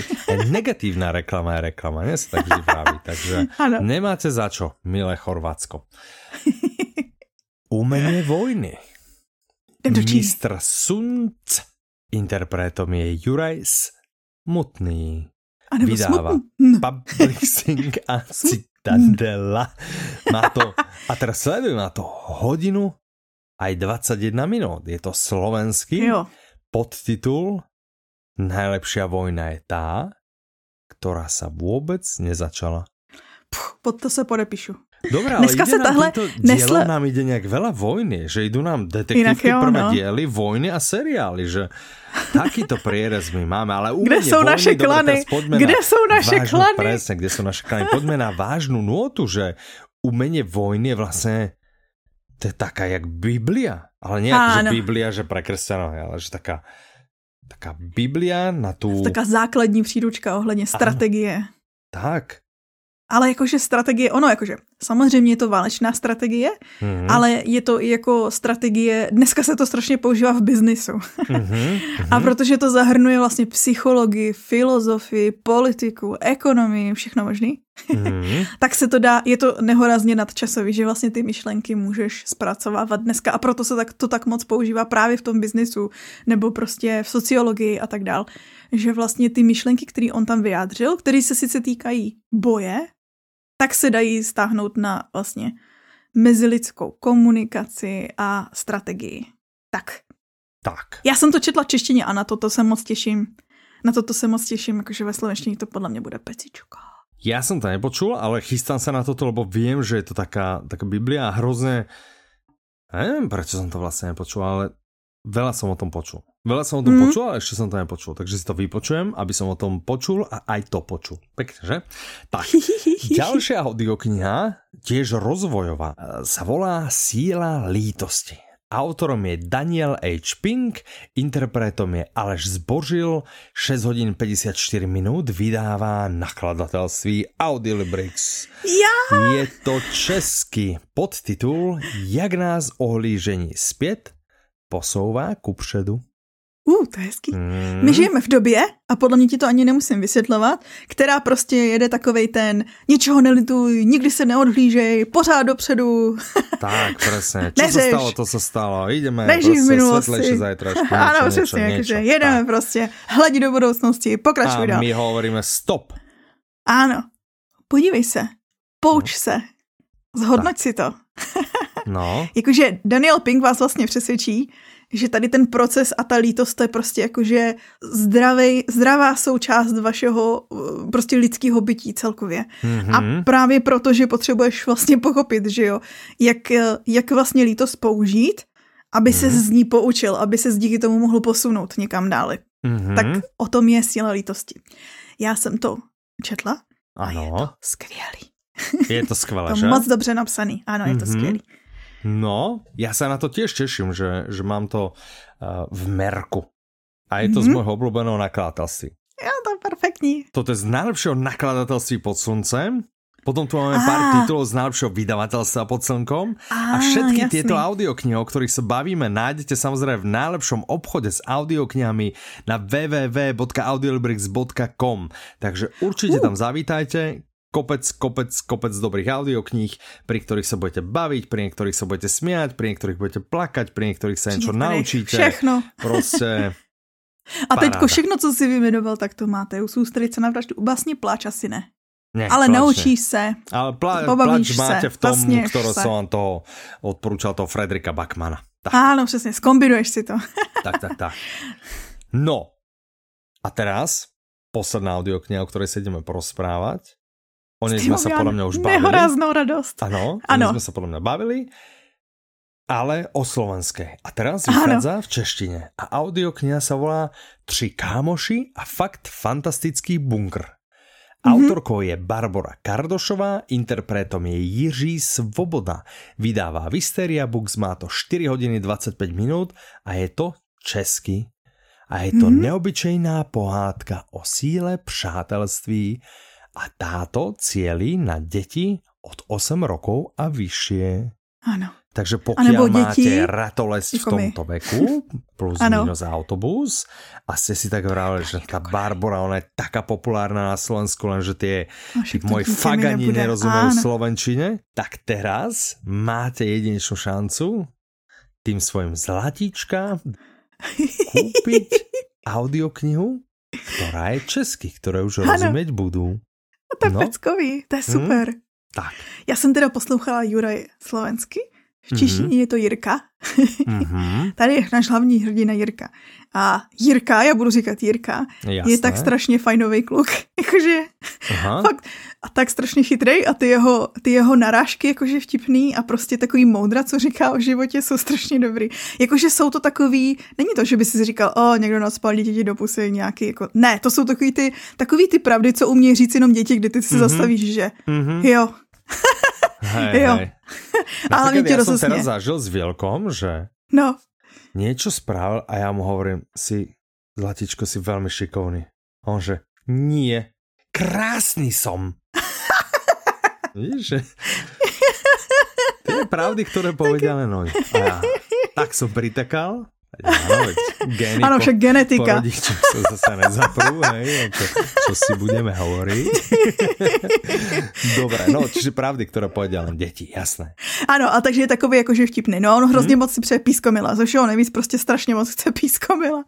negatívna reklama je reklama, nie sa tak vždy praví. Takže nemáte za čo, milé Chorvatsko. Umenie vojny. Mistr Sunc. Interpretom je Juraj Smutný. Vydáva Public Sync a Citadela. Má to, a teraz sledujem, na to hodinu aj 21 minút. Je to slovenský podtitul. Najlepšia vojna je tá, ktorá sa vôbec nezačala. Pod to sa podepíšu. Dobrá, ale dneska ide nám týmto dielom nám ide nejak veľa vojny, že idú nám detektívky prvé diely, vojny a seriály, že takýto prierez my máme, ale umenie vojny, dobre, teraz poďme kde sú naše klany, poďme na vážnu nôtu, že umenie vojny je vlastne, to je taká jak Biblia, ale nie že Biblia, že pre kresťanov, ale že taká Biblia na tú... Taká základní příručka ohledně strategie. Tak. Ale jakože strategie, ono jakože, samozřejmě je to válečná strategie, ale je to i jako strategie, dneska se to strašně používá v biznisu. A protože to zahrnuje vlastně psychologii, filozofii, politiku, ekonomii, všechno možný, tak se to dá, je to nehorázně nadčasový, že vlastně ty myšlenky můžeš zpracovávat dneska a proto se to tak moc používá právě v tom biznisu nebo prostě v sociologii a tak dál. Že vlastně ty myšlenky, které on tam vyjádřil, které se sice týkají boje, tak se dají stáhnout na vlastně mezilidskou komunikaci a strategii. Tak. Já jsem to četla v češtině a na toto se moc těším, jakože ve slovenštině to podle mě bude pecička. Já jsem to nepočul, ale chystám se na toto, lebo vím, že je to taká Biblia a hrozně, nevím, proč jsem to vlastně nepočul, ale veľa som o tom počul. Ale ešte som to nepočul. Takže si to vypočujem, aby som o tom počul a aj to počul. Pekne, že? Tak. Ďalšia audiokniha, tiež rozvojová, sa volá Síla lítosti. Autorom je Daniel H. Pink, interpretom je Aleš Zbožil, 6 hodín 54 minút, vydáva nakladatelství Audiolibrix. Je to český podtitul Jak nás ohlížení zpět posouvá kupředu. To je hezký. My žijeme v době, a podle mě ti to ani nemusím vysvětlovat, která prostě jede takovej ten ničeho nelituj, nikdy se neodhlížej, pořád dopředu. Tak, přesně. Co se stalo, to se stalo. Jdeme prostě světlejší zajtražku. Ano, přesně, takže jedeme tak. Prostě, hledí do budoucnosti, pokračuj dál. A my hovoríme stop. Ano. Podívej se, pouč se, zhodnoť si to. No. Jakože Daniel Pink vás vlastně přesvědčí, že tady ten proces a ta lítost to je prostě jakože zdravá součást vašeho prostě lidského bytí celkově. A právě proto, že potřebuješ vlastně pochopit, že jo, jak vlastně lítost použít, aby se z ní poučil, aby se díky tomu mohl posunout někam dále. Tak o tom je síla lítosti. Já jsem to četla a je to skvělý. Je to skvelé, že? Moc dobře napsaný, ano, je to skvělý. No, ja sa na to tiež teším, že mám to v merku. A je to z môjho obľúbeného nakladateľstva. Ja, to je perfektní. Toto je z najlepšieho nakladateľství pod sluncem. Potom tu máme pár titulov z najlepšieho vydavateľstva pod slnkom. A všetky tieto audioknihy, o ktorých sa bavíme, nájdete samozrejme v najlepšom obchode s audioknihami na www.audiolibrix.com. Takže určite tam zavítajte. Kopec dobrých audiokníh, pri ktorých sa budete baviť, pri niektorých sa budete smiať, pri niektorých budete plakať, pri niektorých sa niečo naučíte. Všechno. Proste... A teďko všechno, co si vyjmenoval, tak to máte. Soustředit se na vraždu. Vlastně pláč asi ne. Ale pláčne. Naučíš sa. Ale pobavíš máte v tom, ktorého som vám toho odporúčal, toho Fredrika Backmana. Áno, přesne, skombinuješ si to. Tak. No. A teraz posledná audiokniha, o ktorej sa ideme porozprávať. O nej sme sa podľa mňa už bavili. Nehoráznou radosť. Áno, o nej sme sa podľa mňa bavili. Ale o slovenskej. A teraz vychádza v češtine. A audiokniha sa volá Tři kámoši a fakt fantastický bunkr. Autorkou je Barbora Kardošová, interpretom je Jiří Svoboda. Vydává Visteria Books, má to 4 hodiny 25 minút a je to česky. A je to neobyčejná pohádka o síle přátelství a táto cieľi na deti od 8 rokov a vyššie. Áno. Takže pokiaľ máte ratolesť v tomto veku, plus minus autobus, a ste si tak vravili, že tá Barbora, ona je taká populárna na Slovensku, lenže tie moji fagani nerozumejú slovenčine, tak teraz máte jedinečnú šancu tým svojim zlatíčka kúpiť audioknihu, ktorá je česky, ktoré už rozumieť budú. A to je peckový, to je super. Tak. Ja som teda poslouchala Juraj slovensky. V češtině je to Jirka. Tady je náš hlavní hrdina Jirka. A Jirka, já budu říkat Jirka, jasné. Je tak strašně fajnový kluk. Jakože fakt a tak strašně chytrej a ty jeho narážky jakože vtipný a prostě takový moudra, co říká o životě, jsou strašně dobrý. Jakože jsou to takový, není to, že by si říkal, někdo nadspal děti do pusy nějaký, jako, ne, to jsou takový ty pravdy, co umějí říct jenom děti, kdy ty se zastavíš, že jo. Hej. Napríklad ja som teraz zažil s Vielkom, že niečo spravil a ja mu hovorím, si, Zlatičko, si veľmi šikovný. A on že, nie, krásny som. Vidíš, že to je pravdy, ktoré povedia len oni. A ja tak som pritakal. Áno, však genetika. Porodičov sa zase nezaprú, hej, čo si budeme hovoriť. Dobre, čiže pravdy, ktoré povedia len deti, jasné. Áno, a takže je takový akože vtipný. No a on hrozně moc si přeje pískomila, zo všeho nevíc, prostě strašně moc chce pískomila.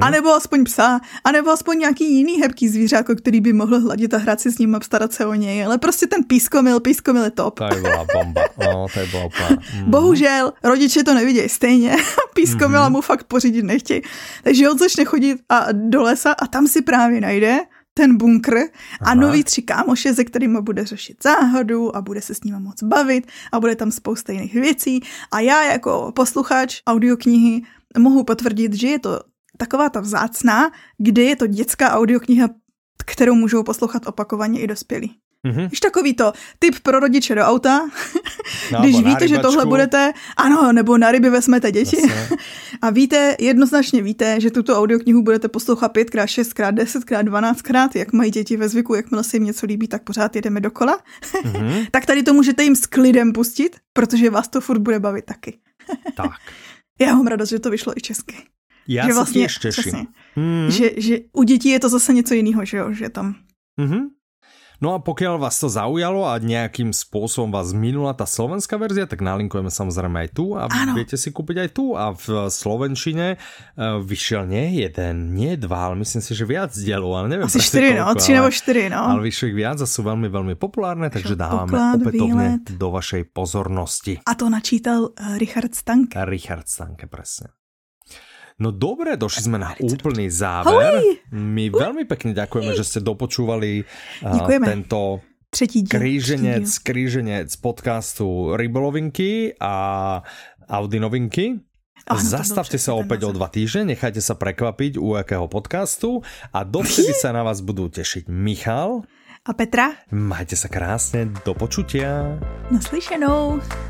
A nebo aspoň psa, a nebo aspoň nějaký jiný hebký zvířáko, který by mohl hladit a hrát si s ním a starat se o něj. Ale prostě ten pískomil je top. To je byla bomba. No, to je byla Bohužel, rodiče to nevidějí stejně. Pískomila mu fakt pořídit nechtějí. Takže on začne chodit do lesa a tam si právě najde ten bunkr a nový tři kámoše, se kterými bude řešit záhodu a bude se s nimi moc bavit a bude tam spousta jiných věcí. A já jako posluchač audioknihy mohu potvrdit, že je to taková ta vzácná, kde je to dětská audiokniha, kterou můžou poslouchat opakovaně i dospělí. Víš, takový to tip pro rodiče do auta, když víte, rybačku. Že tohle budete, ano, nebo na ryby vezmete děti a víte, jednoznačně víte, že tuto audioknihu budete poslouchat 5x, 6x, 10x, 12x, jak mají děti ve zvyku, jakmile se jim něco líbí, tak pořád jedeme dokola, tak tady to můžete jim s klidem pustit, protože vás to furt bude bavit taky. Tak. Já mám radost, že to vyšlo i česky. Já se vlastně, tiež těším. Že u dětí je to zase něco jiného, že jo, že tam... No a pokiaľ vás to zaujalo a nejakým spôsobom vás minula tá slovenská verzia, tak nalinkujeme samozrejme aj tu a viete si kúpiť aj tu. A v slovenčine vyšiel nie jeden, nie dva, ale myslím si, že viac dielov, ale neviem. Asi 4, 3 nebo 4, Ale vyšli viac a sú veľmi, veľmi populárne, takže dávame opätovne do vašej pozornosti. A to načítal Richard Stanke. Richard Stanke, presne. No dobre, došli sme na úplný záver. My veľmi pekne ďakujeme, že ste dopočúvali tento kríženec podcastu Rybolovinky a Audinovinky. Zastavte sa opäť o 2 týždne, nechajte sa prekvapiť u akého podcastu a dovtedy sa na vás budú tešiť Michal a Petra. Majte sa krásne, do počutia. Naslyšenou.